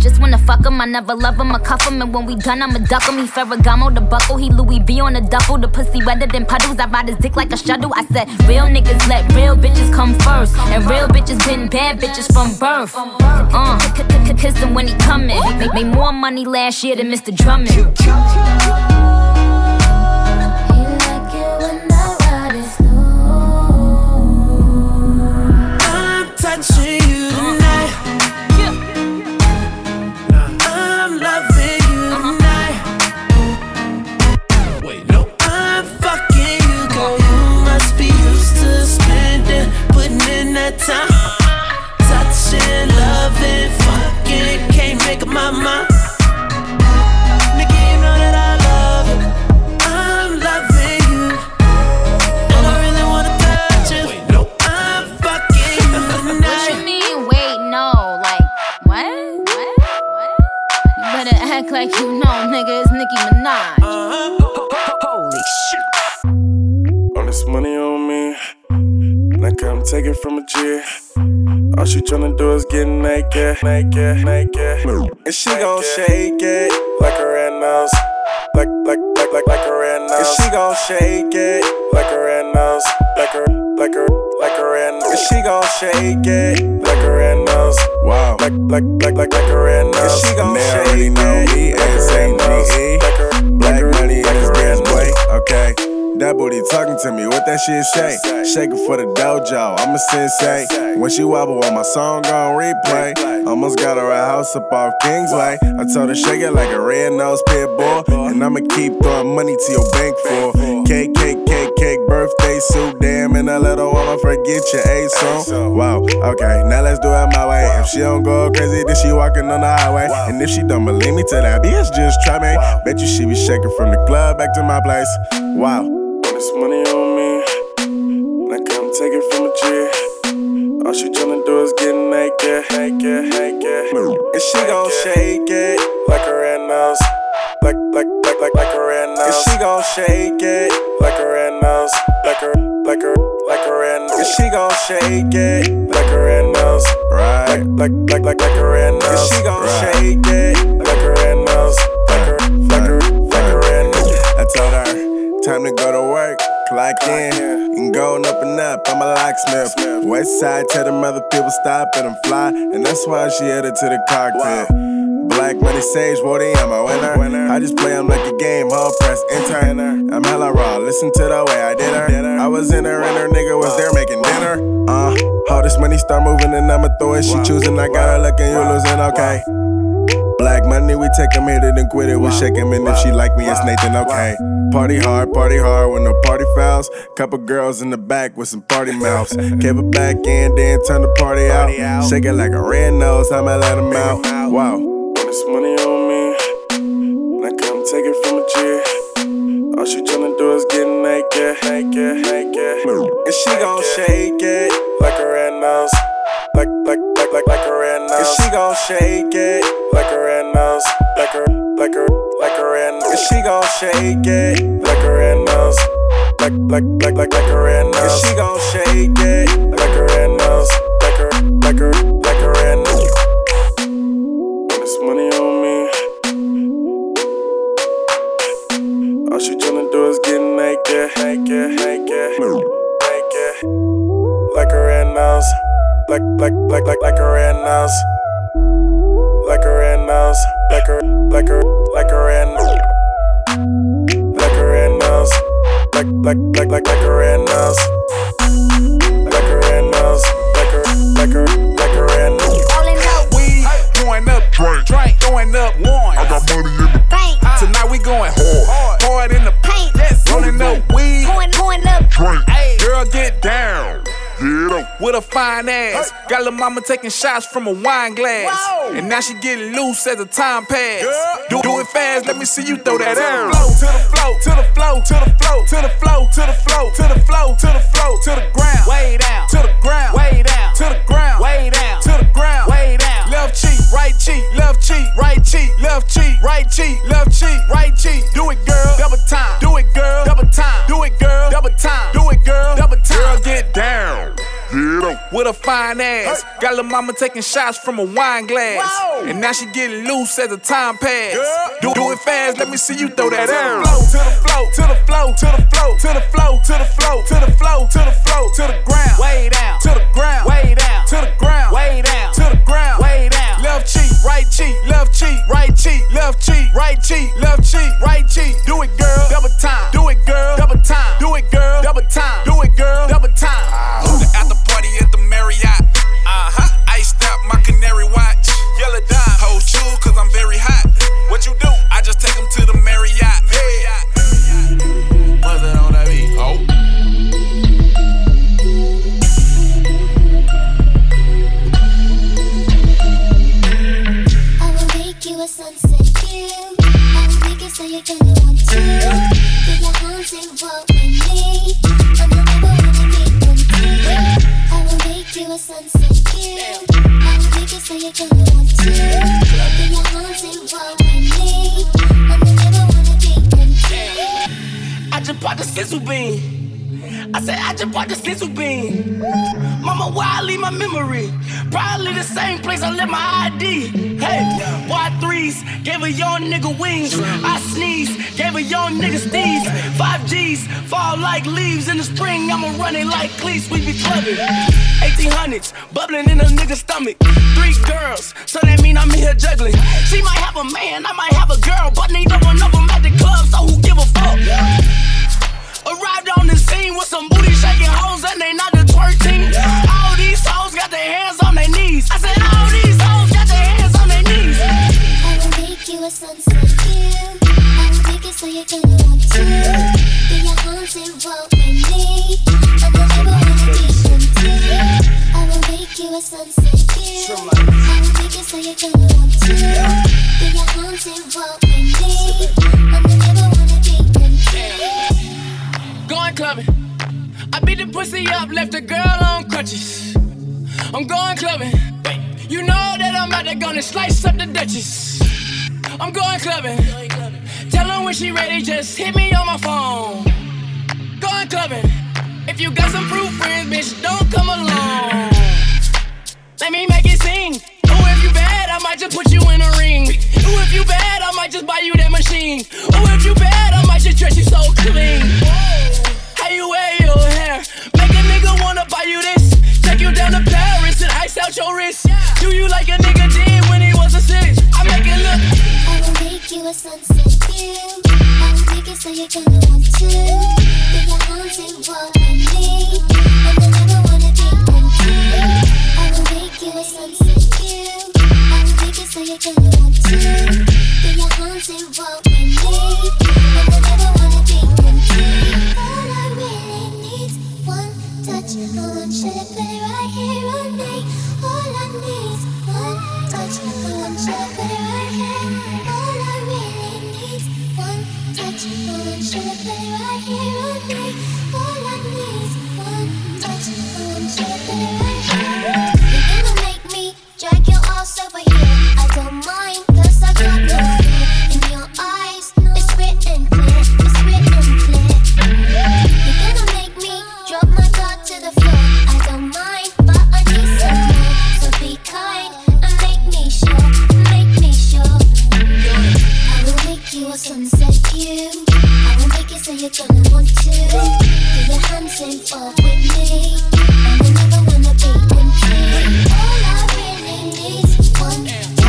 Just wanna fuck him, I never love him, I cuff him. And when we done, I'ma duck him. He Ferragamo, the buckle, he Louis V on the duffel. The pussy wetter than puddles, I ride his dick like a shuttle. I said, real niggas let real bitches come first. And real bitches been bad bitches from birth. Uh, kiss him when he coming. Make, made more money last year than Mister Drummond. He like it when I ride it slow. I'm touching you tonight. Time. Touching, loving, fucking, can't make up my mind. Nigga, you know that I love you, I'm loving you, and I really wanna touch you. Wait, no, I'm fucking you tonight. What you mean? Wait, no, like what? What? What? You better act like you know, nigga. It's Nicki Minaj. Uh-huh. Ho- ho- holy shit! All this money on me. Like I'm taking from a G. All she tryna do is get naked, naked, naked. And she gon' shake it like a red nose, like like like like like a red nose. And she gon' shake it like a red nose, like a like a like a red nose. And she gon' shake it like a red nose. Wow, like like like like like a red nose. And she gon' shake it like a red nose, like a black money like a red nose. Okay. That booty talking to me, what that shit say? Shaking for the dojo, I'm a sensei. When she wobble on my song on replay. Almost got her a house up off Kingsway. I told her shake it like a red-nosed pit bull. And I'ma keep throwing money to your bank for cake, cake, cake, cake, birthday suit. Damn, and a little woman forget your A song. Wow, okay, now let's do it my way. If she don't go crazy, then she walking on the highway. And if she don't believe me, tell that bitch just try me. Bet you she be shaking from the club back to my place. Wow. Money on me, like I'm taking from a G. All she tryna do is get naked, naked, naked. And she gon' shake it like a red nose, like like gon' shake it like a red nose, like a like a like a red nose. She gon' shake it like a red nose, right? Like like like like a red nose. She gon' shake it like a red nose, like a like a like a red nose. I told her time to go to work, clock in. And going up and up, I'm a locksmith. West side, tell them other people stop and I'm fly. And that's why she headed to the cockpit. Black money sage, Woody, I'm a winner. I just play them like a game, hard press, enter. I'm hella raw, listen to the way I did her. I was in her and her nigga was there making dinner. Uh, all this money start moving and I'ma throw it. She choosing, I got her looking, you losing, okay. Black money, we take him, hit it and quit it. We shake him, and if she like me, it's Nathan, okay. Party hard, party hard with no party fouls. Couple girls in the back with some party mouths. Give it back in, then turn the party out. Shake it like a red nose, I'ma let him out. Wow. This money on me, and I come take it from a G. All she tryna do is get naked, naked, naked. And she gon' shake it like a red nose. Like, like, like, like, like a red nose. And she gon' shake it like a red nose, like a, like a, like a red nose. And she gon' shake it like a red nose, like, like, like, like, like a red nose. And she gon' shake it like a red nose, like a, like a, like a red nose. All this money on me, all she tryna do is get naked, naked, naked, naked, like a red nose. Like, like, like, like, like a red nose. Like a red nose. Like a, like a, like a red nose. Like a red nose. Like, like, like, like, like a red nose. Like a red nose. Like a, like a, like a red nose. Rolling up weed, throwing up drink, drink, throwing up wine. I got money in the bank. Tonight we going hard, hard in the paint. Rolling up weed, throwing up drink. Girl, get down. With a fine ass, got little mama taking shots from a wine glass. Whoa. And now she getting loose as the time pass. Girl. Do, do it fast, let me see you throw that down. To the flow, to the flow, to the flow, to the flow, to the flow, to the flow, to the flow, to the ground, way down, to the ground, way down, to the ground, way down, to the ground, way down. Left cheek, right cheek, left cheek, right cheek, left cheek, right cheek, left cheek, right cheek. Do it, girl, double time. Do it, girl, double time. Do it, girl, double time. Do it, girl, double time. Girl, get down. With a fine ass, got little mama taking shots from a wine glass. Whoa. And now she getting loose as the time pass. Girl. Do, do it fast, let me see you throw that down. To the flow, to the flow, to the flow, to the flow, to the flow, to the flow, to the flow, to the ground, way down, to the ground, way down, to the ground, way down, to the ground, way down. Left cheek, right cheek, left cheek, right cheek, left cheek, right cheek, left cheek, right cheek. Do it, girl, double time. Do it, girl, double time. Do it, girl, double time. Do it, girl, double time. At the party at the Marriott, uh-huh, iced out my canary watch, yellow dime, hold shoes cause I'm very hot, what you do? I just take them to the Marriott, Marriott, Mustard on that beat, oh. I will make you a sunset view, I will make it so you're gonna want to, with your arms and walk with me. You a sunset view. I will make it so you don't want to. Look in your arms and walk with me. I never wanna be empty. I just bought the sizzle bean. I said I just bought the sizzle bean. Mama, where I leave my memory? Probably the same place I left my I D. Hey, Y threes gave a young nigga wings. I sneeze, gave a young nigga sneeze. Five G's fall like leaves in the spring. I'ma run it like cleats, we be clubbing. Eighteen hundreds, bubbling in a nigga's stomach. Three girls, so that mean I'm in here juggling. She might have a man, I might have a girl, but neither one of them at the club, so who give a fuck? Arrived on the scene with some booty shaking hoes, and they not the twerk team. All these hoes got their hands on their knees. I said all these hoes got their hands on their knees. I will make you a sunset view. I will make it so you're gonna want to. Be your arms and walk with me. I will never wanna be empty. You a sunset view. I will make it so you don't want to. Be your arms and walk with me. I never wanna be empty. Going clubbing. I beat the pussy up, left the girl on crutches. I'm going clubbing. You know that I'm out there gonna slice up the Dutchess. I'm going clubbing. Tell her when she ready, just hit me on my phone. Going clubbing. If you got some proof friends, bitch, don't come alone. Let me make it sing. Ooh, if you bad, I might just put you in a ring. Ooh, if you bad, I might just buy you that machine. Ooh, if you bad, I might just dress you so clean. How you wear your hair? Make a nigga wanna buy you this. Take you down to Paris and ice out your wrist. Do you like a nigga did when he was a six? I make it look. I will make you a sunset view. I will make it so you're gonna want to. With your arms and walk with me. And I never wanna be with you. I will make you a sunset view. I will make it so you're gonna want to. With your arms and walk with me. And I never wanna be with you. All I really need's one touch. Hold on, should I put it right here on me? All I need's one touch. Hold on, should I put it right here? All I really need's one touch. Hold on, should I put it right here on me? All I need's one touch. Hold on, should I put it right here? You're gonna make me drag your ass over here. I don't mind, cause I got your fear in your eyes. It's written clear, it's written clear. You're gonna make me drop my guard to the floor. I don't mind, but I need some more. So be kind and make me sure, make me sure. I will make you a sunset view. I will make it so you're gonna want to. Do your hands involved with me. And I never wanna be empty. All I really need is one touch. I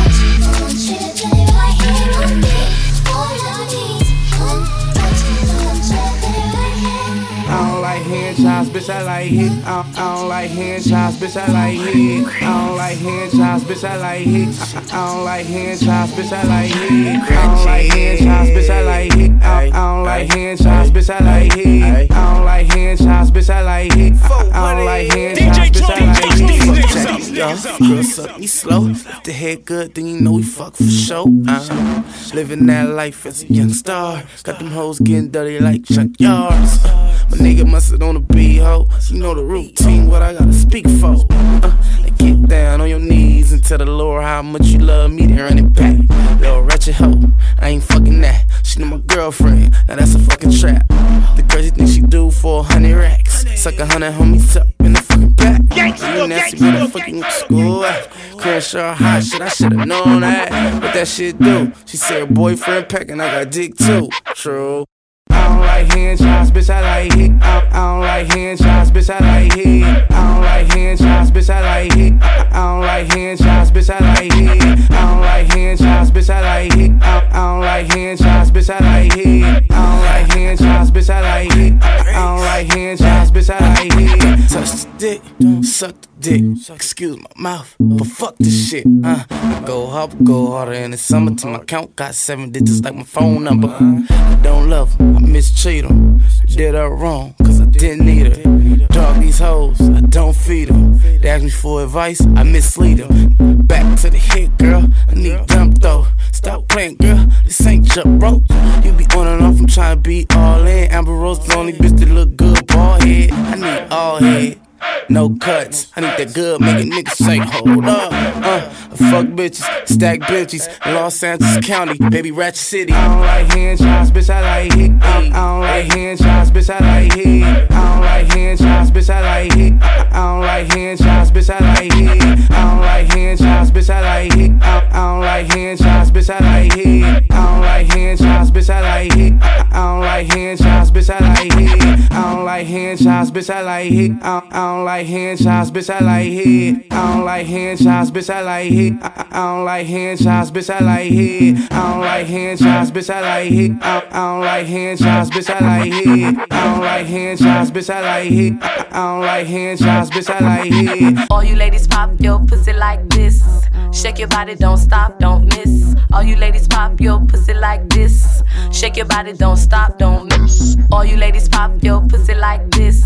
want you to play right here on me. All I need is one touch. I want you to play right here. I don't like hand jobs, bitch, I like it. I, I don't like hand jobs, bitch, I like it. I don't like hand jobs, bitch, I like it. I, I don't like hand jobs, bitch, I like it. I don't like hand jobs, bitch, I like it. I, I don't like hand jobs, bitch, I like it. I don't like hand jobs, bitch, I like it. I don't like hand jobs, bitch, I like it. Girl, suck me slow. If the head good, then you know we fuck for sure. Uh, living that life as a young star. Got them hoes getting dirty like junkyards. My nigga Mustard on the beat, ho. You know the routine, what I gotta speak for. Uh, like get down on your knees and tell the Lord how much you love me, then run it back. Little ratchet hoe, I ain't fucking that. She know my girlfriend, now that's a fucking trap. The crazy thing she do for a hundred racks. Suck a hundred homies up in the fucking back. You nasty motherfucking school. Crash her hot shit, I should've known that. What that shit do? She said boyfriend pack and I got dick too. True. I don't like hand jobs, bitch, I like it. I, I don't like hand jobs, bitch, I like it. I don't like hand jobs, bitch, I like it. I, I don't like hand jobs, bitch, I like it. I don't like hand jobs, bitch, I like it. I, I don't like hand jobs, bitch, I like it. I don't like hand jobs, bitch, I like it. I, I don't like hand jobs, bitch, I like it. Touch the dick, don't suck the dick. Excuse my mouth, but fuck this shit. Uh, I go up, go harder in the summer till my count got seven digits like my phone number. I don't love them, I mistreat them. Did her wrong, cause I didn't need her. Dog these hoes, I don't feed them. They ask me for advice, I mislead them. Back to the hit, girl, I need dump though. Stop playing, girl, this ain't jump rope. You be on and off, I'm tryna be all in. Amber Rose, the only bitch that look good, bald head. I need all head. No cuts, I need that good, make a nigga say, hold up. Uh, fuck bitches, stack bitches in Los Angeles County, baby ratchet city. I don't like hand jobs, bitch, I like it. I, I don't like hand jobs, bitch, I like it. I don't like hand jobs, bitch, I like it. I, I don't like hand jobs, bitch, I like it. I don't like hand jobs, bitch, I like it. I, I don't like hand jobs, bitch, I like it. I don't like hand jobs, bitch, I like it. I, I don't like hand jobs, bitch, I like it. I don't like hand jobs, bitch, I like it. I, I I don't like hand jobs, bitch, I like it. I don't like hand jobs, bitch, I like it. I, I don't like hand jobs, bitch, I like it. I don't like hand jobs, bitch, I like it. I, I don't like hand jobs, bitch, I like it. I don't like hand jobs, bitch, I like it. I, I don't like hand jobs, bitch, I like it. All you ladies pop your pussy like this. Shake your body, don't stop, don't miss. All you ladies pop your pussy like this. Shake your body, don't stop, don't miss. All you ladies pop your pussy like this.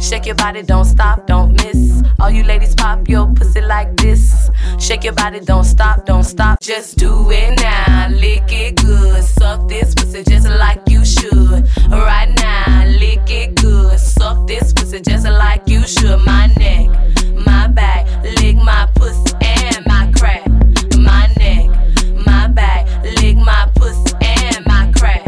Shake your body, don't stop, don't miss. All you ladies pop your pussy like this. Shake your body, don't stop, don't stop. Just do it now, lick it good. Suck this pussy just like you should. Right now, lick it good. Suck this pussy just like you should. My neck, my back, lick my pussy and my crack. My neck, my back, lick my pussy and my crack.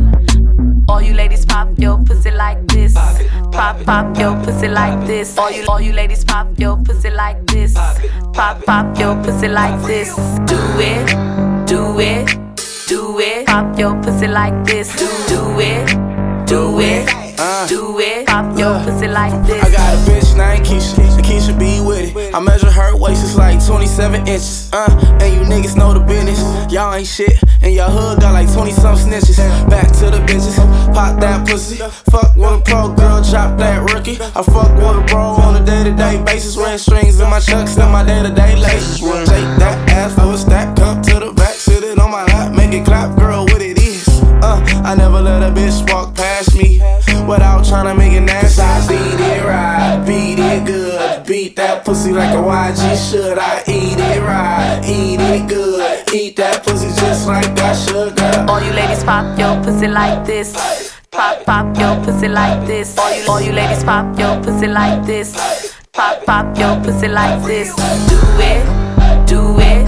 pop your pussy like this. All you, all you ladies, pop your pussy like this. Pop, pop your pussy like this. Do it, do it, do it. Pop your pussy like this. Do it, do it, do it. Pop your pussy like this. I got a bitch named Keisha, and Keisha be with it. I measure her waist, it's like twenty-seven inches. Uh, and you niggas know the business. Y'all ain't shit, and your hood got like twenty-something snitches. Back to the bitches, pop that pussy. Fuck with a pro girl, drop that rookie. I fuck with a bro on a day-to-day basis. Wearing strings in my chucks, in my day-to-day laces. Take that ass, I was that come to the back, sit it on my lap, make it clap, girl, what it is. Uh, I never let a bitch walk past me without tryna make it nasty. I beat it right, beat it good, beat that pussy like a Y G should. I eat it right, eat it good, eat that pussy just like I should. Girl, all you ladies pop your pussy like this. Pop, pop your pussy like this. All you, all you ladies pop your pussy like this. Pop, pop your pussy like this. Do it, do it,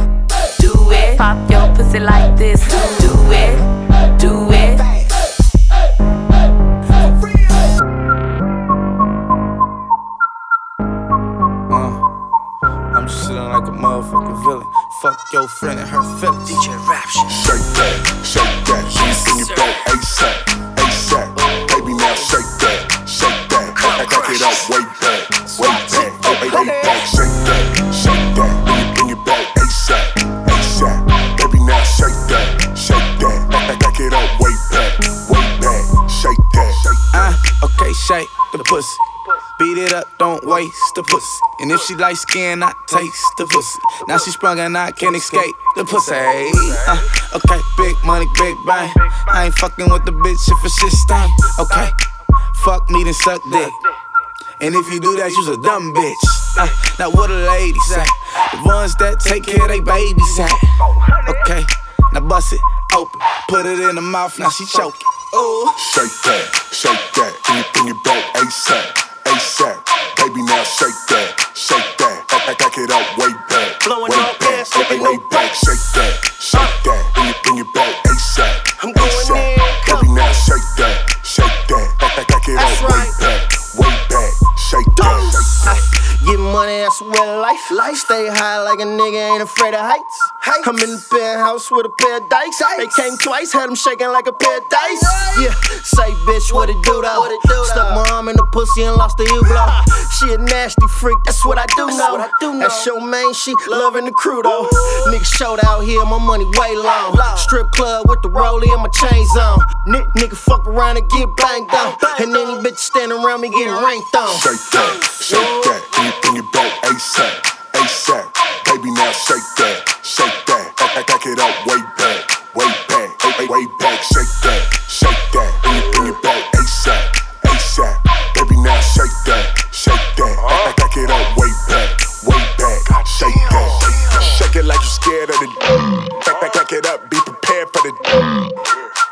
do it. Pop your pussy like this. Do it, do it. I'm just sitting like a motherfucking villain. Fuck your friend and her feelings. D J Rapture. Shake that, shake that. She's in your boat ASAP, ASAP. Baby, now shake that, shake that. I got it up, way back, way back. Oh, hey, way back. Shake that, shake that. Bring it back ASAP, ASAP. Baby, now shake that, shake that. I got it up, way back, way back. Shake that. Uh, okay, shake the pussy. Beat it up, don't waste the pussy. And if she like skin, I taste the pussy. Now she sprung and I can't escape the pussy. Uh, okay, big money, big bang. I ain't fucking with the bitch if it's shit stain. Okay, fuck me then suck dick. And if you do that, you's a dumb bitch. Uh, now what a lady say? The ones that take care of they babies at. Okay, now bust it open, put it in her mouth, now she choking. Ooh, shake that, shake that, anything you broke ASAP. ASAP, baby, now shake that, shake that. I got it up, way back, blowing way all back, past, way, way back. Shake that, shake that, bring it, bring it back. ASAP, I'm ASAP, baby, now shake that, shake that. I got it up, way back, way back. Shake that. I get money, that's where life. Life stay high like a nigga ain't afraid of heights. Heights. I'm in the penthouse with a pair of dykes. They came twice, had them shaking like a pair of dice. Yeah, say bitch, what it do though? Stuck my arm in the pussy and lost the U-block. She a nasty freak, that's what I do know. That's, I do know. That's your main, she loving the crew though. Niggas showed out here, my money way long. Strip club with the rollie and my chains on. N- nigga fuck around and get banged on. And any bitch standing around me getting ranked on. Shake that, shake that, anything you broke ASAP, ASAP. Baby, now shake that. Shake that, I got it up, way back, way back, way, way back. Shake that, shake that, bring it back ASAP, ASAP. Baby, now shake that, shake that, I got it up, way back, way back. Shake that, shake it like you're scared of the back, back it up, be prepared for the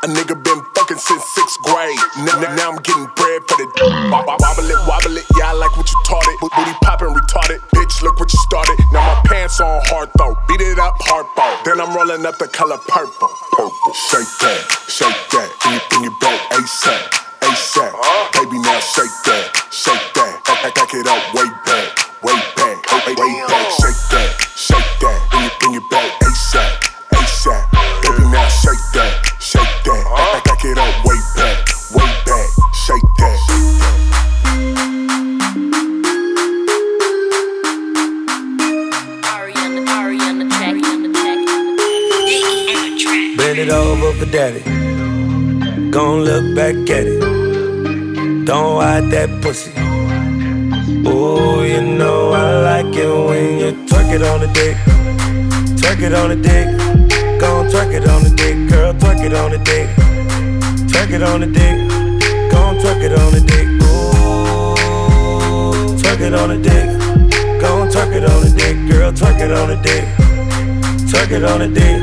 a nigga been fucking since sixth grade. Now, now I'm getting bread for the wobble it, wobble it, yeah, I like what you taught it. Booty poppin' retarded, bitch, look what you started. Now my pants on hard though. Beat it up, hardball. Then I'm rolling up the color purple. Purple. Shake that, shake that. Anything you broke ASAP, ASAP. Baby, now shake that, shake that. I got it up, way back, way back, way, way back. Shake that, shake that. Anything you broke ASAP, ASAP. Baby, now shake that, shake that. I got it up, way back, way back. Shake that. Bend it over for daddy. Gon' look back at it. Don't hide that pussy. Ooh, you know I like it when you twerk it on the dick. Twerk it on the dick. Gon' twerk it on the dick, girl. Twerk it on the dick. Twerk it on the dick. Gon' twerk it on the dick. Ooh, twerk it on the dick. Gon' twerk it on the dick, girl. Twerk it on the dick. Twerk it on the dick.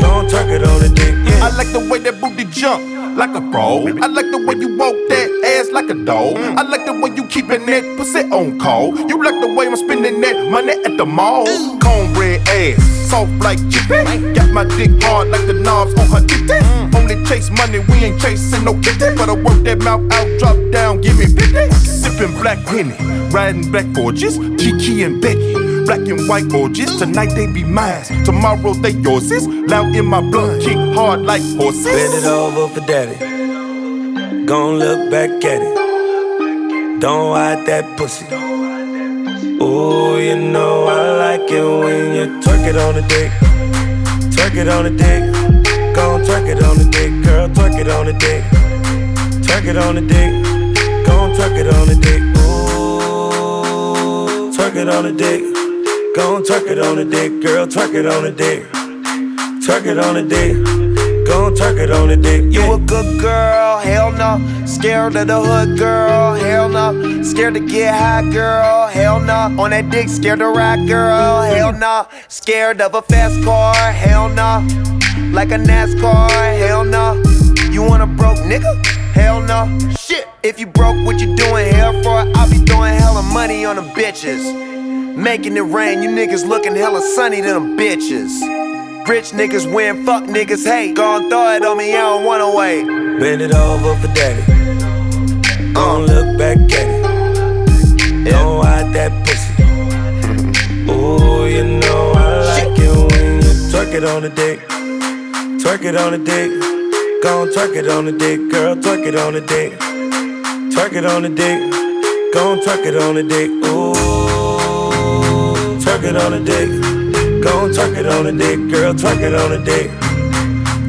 Gon' twerk it on the dick, yeah. I like the way that booty jump, like a pro. I like the way you walk that ass like a dog. Mm. I like the way you keepin' that pussy on call. You like the way I'm spendin' that money at the mall. Mm. Cornbread ass, soft like chippin'. Mm. Got my dick hard like the knobs on her titties. Mm. Only chase money, we ain't chasing no kitty. But I work that mouth out, drop down, give me fifty. Sipping black Henny, riding black Forges, Kiki and Becky, black and white Forges. Tonight they be mine, tomorrow they yours is. Loud in my blood, kick hard like horses. Bend it over for daddy, gon' look back at it. Don't hide that pussy. Ooh, you know I like it when you twerk it on the dick. Twerk it on the dick. Gon' twerk it on the dick, girl, twerk it on the dick. Twerk it on the dick, gon' twerk it on the dick. Ooh, twerk it on the dick, gon' twerk it on the dick, girl, twerk it on the dick. Twerk it on the dick, gon' twerk it on the dick. You a good girl, hell no. Scared of the hood, girl, hell no. Scared to get high, girl, hell no. On that dick, scared to ride, girl, hell no. Scared of a fast car, hell no. Like a NASCAR, hell no. You want a broke nigga? Hell no. Shit, if you broke, what you doing hell for? I'll be throwing hella money on them bitches, making it rain, you niggas looking hella sunny to them bitches. Rich niggas win, fuck niggas hate. Gon' throw it on me, I don't wanna wait. Bend it over for daddy, don't look back at it. Yeah. Don't hide that pussy. Ooh, you know I like Shit. it when you twerk it on the dick. Twerk it on the dick, gon' twerk it on the dick, girl, twerk it on the dick. Twerk it on the dick, gon' twerk it on the dick. Ooh, twerk it on the dick, gon' twerk it on the dick, girl, twerk it on the dick.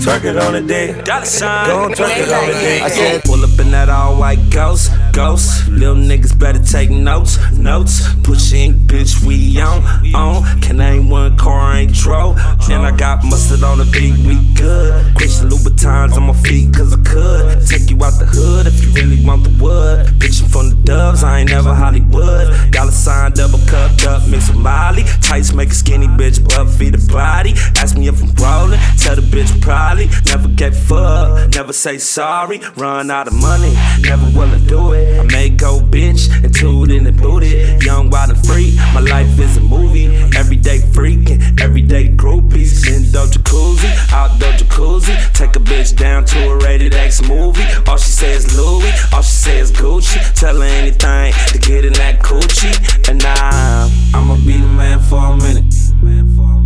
Twerk it on the dick, dollar sign, gon' twerk it on the dick. I said pull up in that all white ghost, ghost. Little niggas better take notes, notes. Pushing, bitch, we on, on. Can I ain't one car, I ain't drove. And I got mustard on the beat, we good. Christian Louboutins on my feet, cause I could. Take you out the hood if you really want the wood. Bitchin' from the doves, I ain't never Hollywood. Dollar sign, double cupped up, mix with Molly. Tights make a skinny bitch, butt feed a body. Ask me if I'm rollin', tell the bitch probably. Never gave fuck, never say sorry. Run out of money, never will I do it. I may go bitch and toot in the booty. Young, wild, and free, my life is a movie. Everyday freaking, everyday groupies. Indoor jacuzzi, outdoor jacuzzi. Take a bitch down to a rated X movie. All she says Louis, all she says Gucci. Tell her anything to get in that coochie. And I, I'ma be the man for a minute.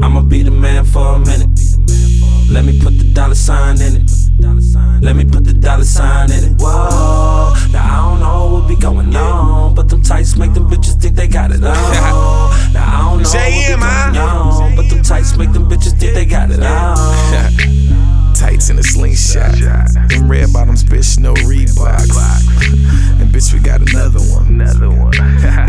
I'ma be the man for a minute. Let me put the dollar sign in it. Let me put the dollar sign in it. Whoa, now I don't know what be going on, but them tights make them bitches think they got it on. Now I don't know what be going on, but them tights make them bitches think they got it on. Tights in a slingshot, them red bottoms, bitch, no Reeboks. And bitch, we got another one.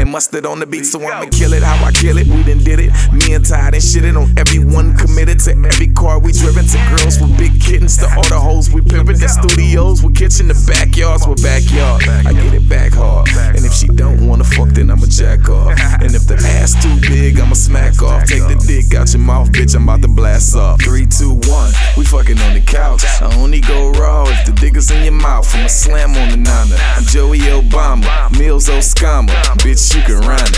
And mustard on the beat, so I'ma kill it how I kill it. We done did it. Me and Todd and shit it on everyone committed to every car we driven to girls with big kittens to all the hoes we pimpin' the studios with kitchen the backyards with backyard. I get it back hard, and if she don't wanna fuck, then I'ma jack off. And if the ass too big, I'ma smack off. Take the dick out your mouth, bitch. I'm about to blast off. Three, two, one. We fucking on the couch. I only go raw if the dick is in your mouth. I'ma slam on the nana. I'm Joey Obama, Mills O'Scama, bitch, you can rhyme it.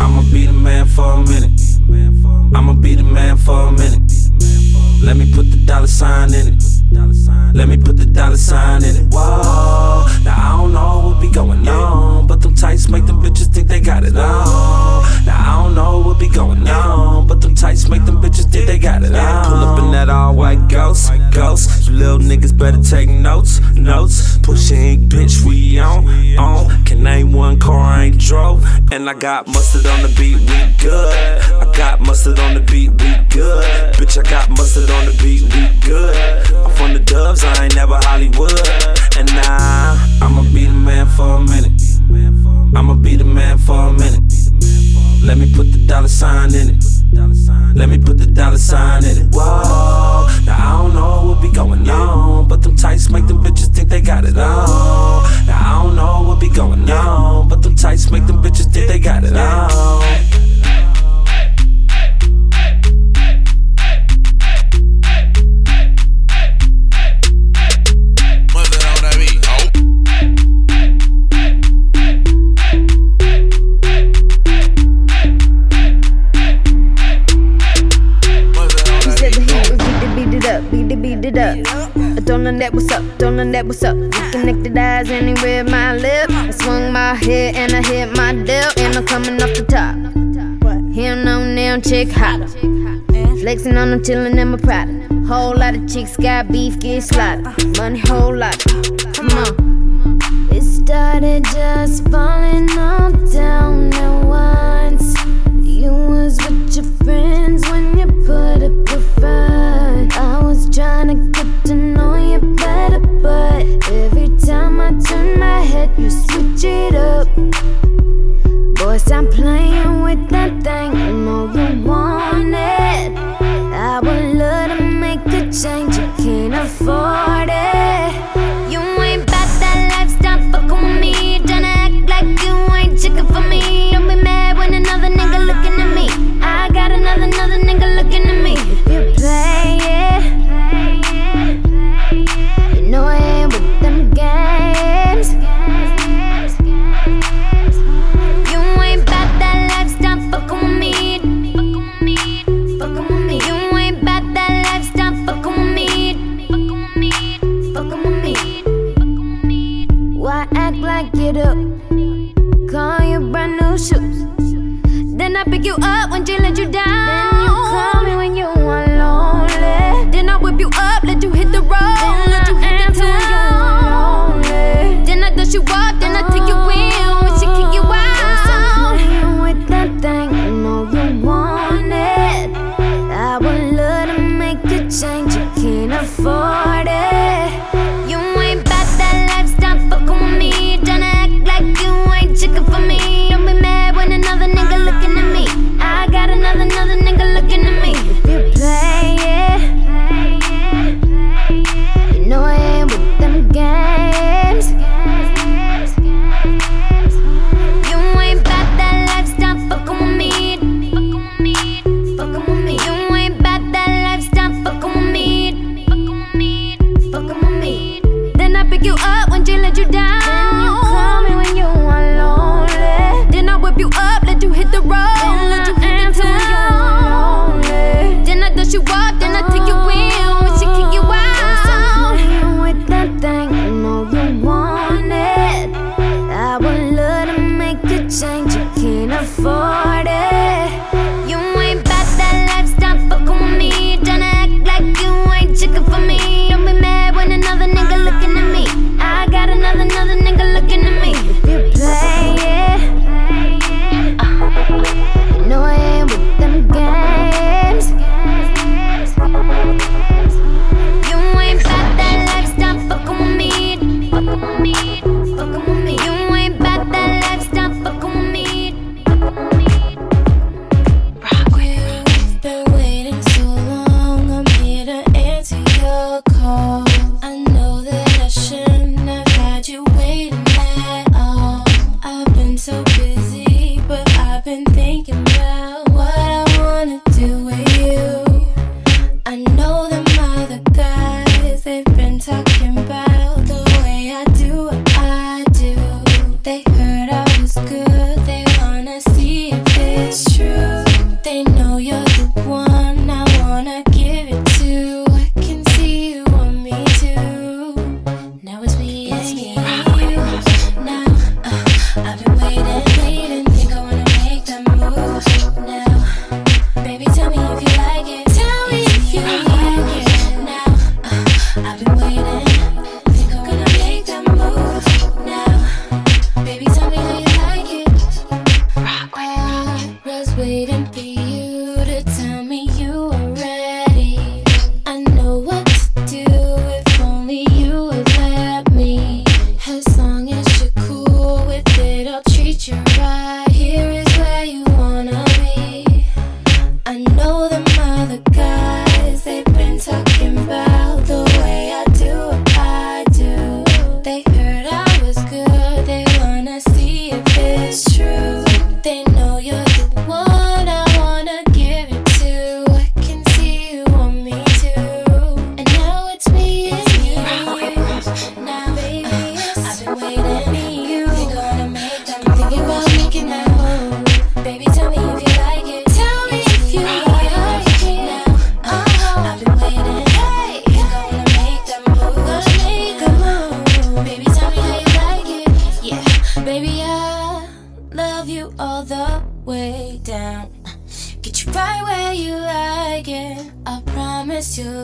I'ma be the man for a minute. I'ma be the man for a minute. Let me put the dollar sign in it. Let me put the dollar sign in it. Whoa, now I don't know what be going on, but them tights make them bitches think they got it on. Now I don't know what be going on, but them tights make them bitches think they got it on. Pull up in that all white ghost, ghost. You little niggas better take notes, notes. Pushing, bitch, we on, on. Can I ain't one car, I ain't drove. And I got mustard on the beat, we good. I got mustard on the beat, we good. Bitch, I got mustard on the beat, we good. I'm from the doves, I ain't never Hollywood. And I, I'ma be the man for a minute. I'ma be the man for a minute. Let me put the dollar sign in it. Let me put the dollar sign in it. Whoa, now I don't know what be going on, but them tights make them bitches think they got it on. Now I don't know what be going on, but them tights make them bitches think they got it on. Up. beat it, beat it up. I told her that what's up, told her that what's up. We connected eyes anywhere my lip. I swung my head and I hit my dip. And I'm coming off the top. Him no now, chick hotter. Flexing on them, chillin' in my product. Whole lot of chicks got beef, get slaughtered. Money, whole lot. Come on. It started just falling all down at once. You was with your friends when you put up a fight. I was trying to get to know you better, but every time I turn my head, you switch it up. Boy, stop playing with that thing. I know you want it. I would love to make a change. You can't afford it. You ain't about that life. Stop fucking with me. Tryna act like you ain't chicken for me. Don't be mad when another nigga looking. Another, another nigga looking at me. If you play it, you know I ain't with them games. You ain't about that lifestyle, fuckin' with me. Fuckin' with me. You ain't about that lifestyle, fuckin' with me. Fuckin' with me. Why act like it up? Call you brand new shoes. Then I pick you up when she let you down. Then you call me when you are lonely. Then I whip you up, let you hit the road, then let you hit the town. Then I dust you up, then I take you in when she kick you out. Don't stop playing with that thing. I know you want it. I would love to make a change. You can't afford it. You ain't about that lifestyle, fuckin' with me. Tryna act like you ain't chicken for me. Don't be mad when another nigga looking at me. I got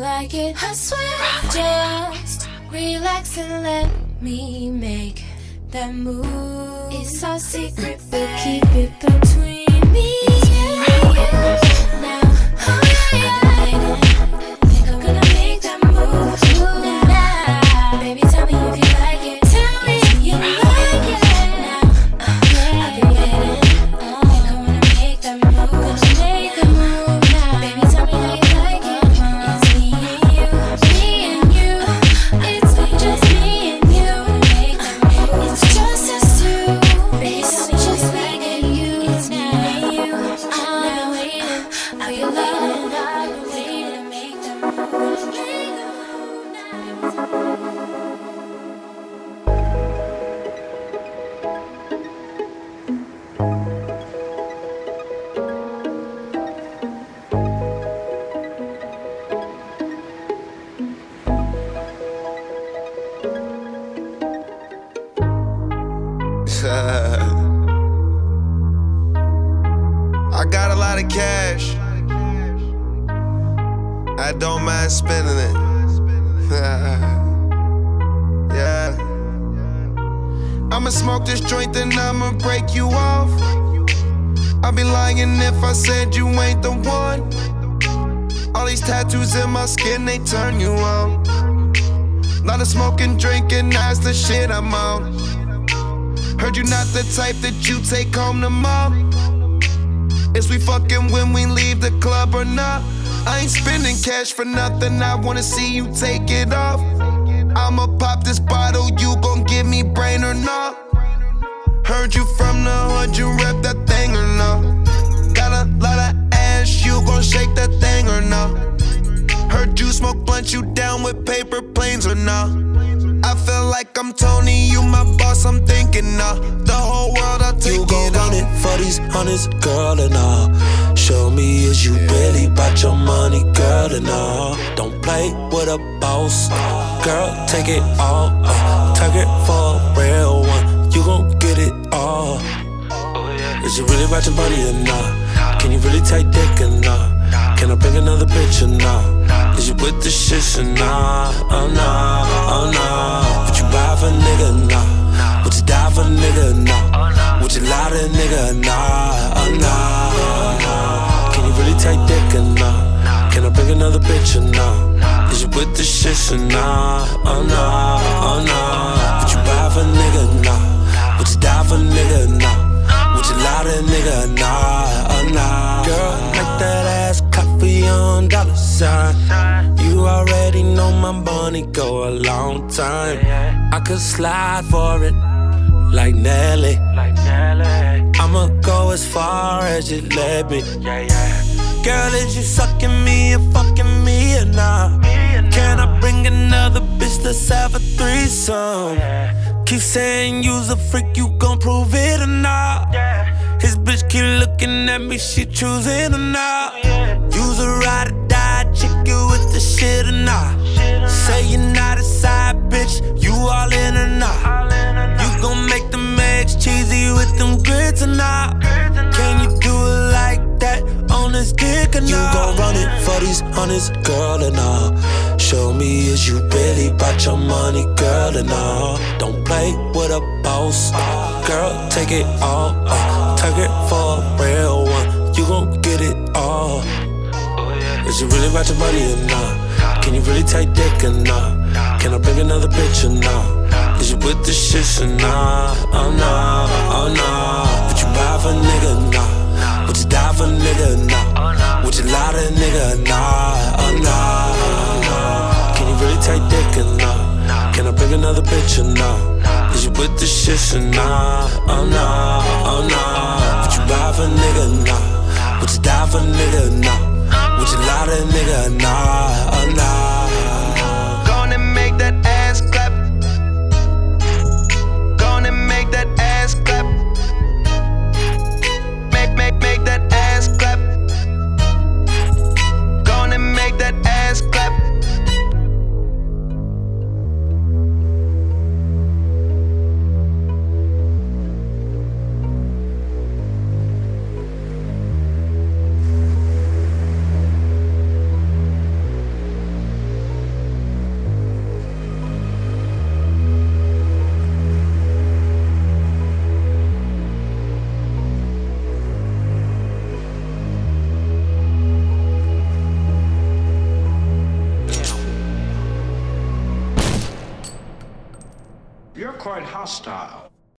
like it. I swear, just relax and let me make that move. It's our secret, but keep it between me and you. Shit, I'm out. Heard you not the type that you take home to mom. Is we fucking when we leave the club or not? I ain't spending cash for nothing. I wanna see you take it off. I'ma pop this bottle. You gon' give me brain or not? Heard you from the hood. You rep that thing or not? Got a lot of ass. You gon' shake that thing or not? Heard you smoke blunt. You down with paper planes or not? I feel like I'm Tony, you my boss, I'm thinking, nah. The whole world, I'll take it all. You gon' run it for these hundreds, girl, and all. Show me is you really bout your money, girl, and all. Don't play with a boss, girl, take it all. uh, Take it for a real one, you gon' get it all. Is you really bout your money or nah? Can you really take dick or nah? Can I bring another bitch or nah? Is you with the shits or nah? Oh nah, oh nah. Would you buy for a nigga? Nah. Would you die for a nigga? Nah. Would you lie to a nigga? Nah, oh nah, oh nah. Can you really take dick or nah? Can I bring another bitch or nah? Is you with the shits or nah? Oh nah, oh nah. Would you buy for a nigga? Nah. Would you die for a nigga? Nah. Would you lie to a nigga? Nah, oh nah. Girl, make that ass coffee on dollar sign. You already know my money go a long time. I could slide for it like Nelly. I'ma go as far as you let me. Girl, is you sucking me or fucking me or not? Can I bring another bitch? Let's have a threesome. Keep saying you's a freak, you gon' prove it or not? His bitch keep looking at me, she choosing or not? You's a ride or die chick, you with the shit or not? Say you're not a side bitch, you all in or not? You gon' make them eggs cheesy with them grits or not? Can you do it like that on this dick or not? You gon' run it for these hundreds, girl, and all. Show me is you really bout your money, girl, and all. Don't play with a boss, girl, take it all. uh, Take it for a real one, you gon' get it all. Is you really about your money or not? Can you really take dick or not? Can I bring another bitch or not? Is you with the shits or not? Oh nah, oh nah. Would you buy for a nigga? Nah. Would you die for a nigga? Nah. Would you lie to a nigga? Nah, oh nah, oh nah. Can you really take dick or not? Can I bring another bitch or not? Is you with the shits or not? Oh nah, oh nah. Would you buy for a nigga? Nah. Would you die for a nigga? Nah. Would you lie to a nigga? Nah, oh nah. Gonna make that ass clap. Gonna make that ass clap. Make, make, make that ass clap. Gonna make that ass clap. quite hostile.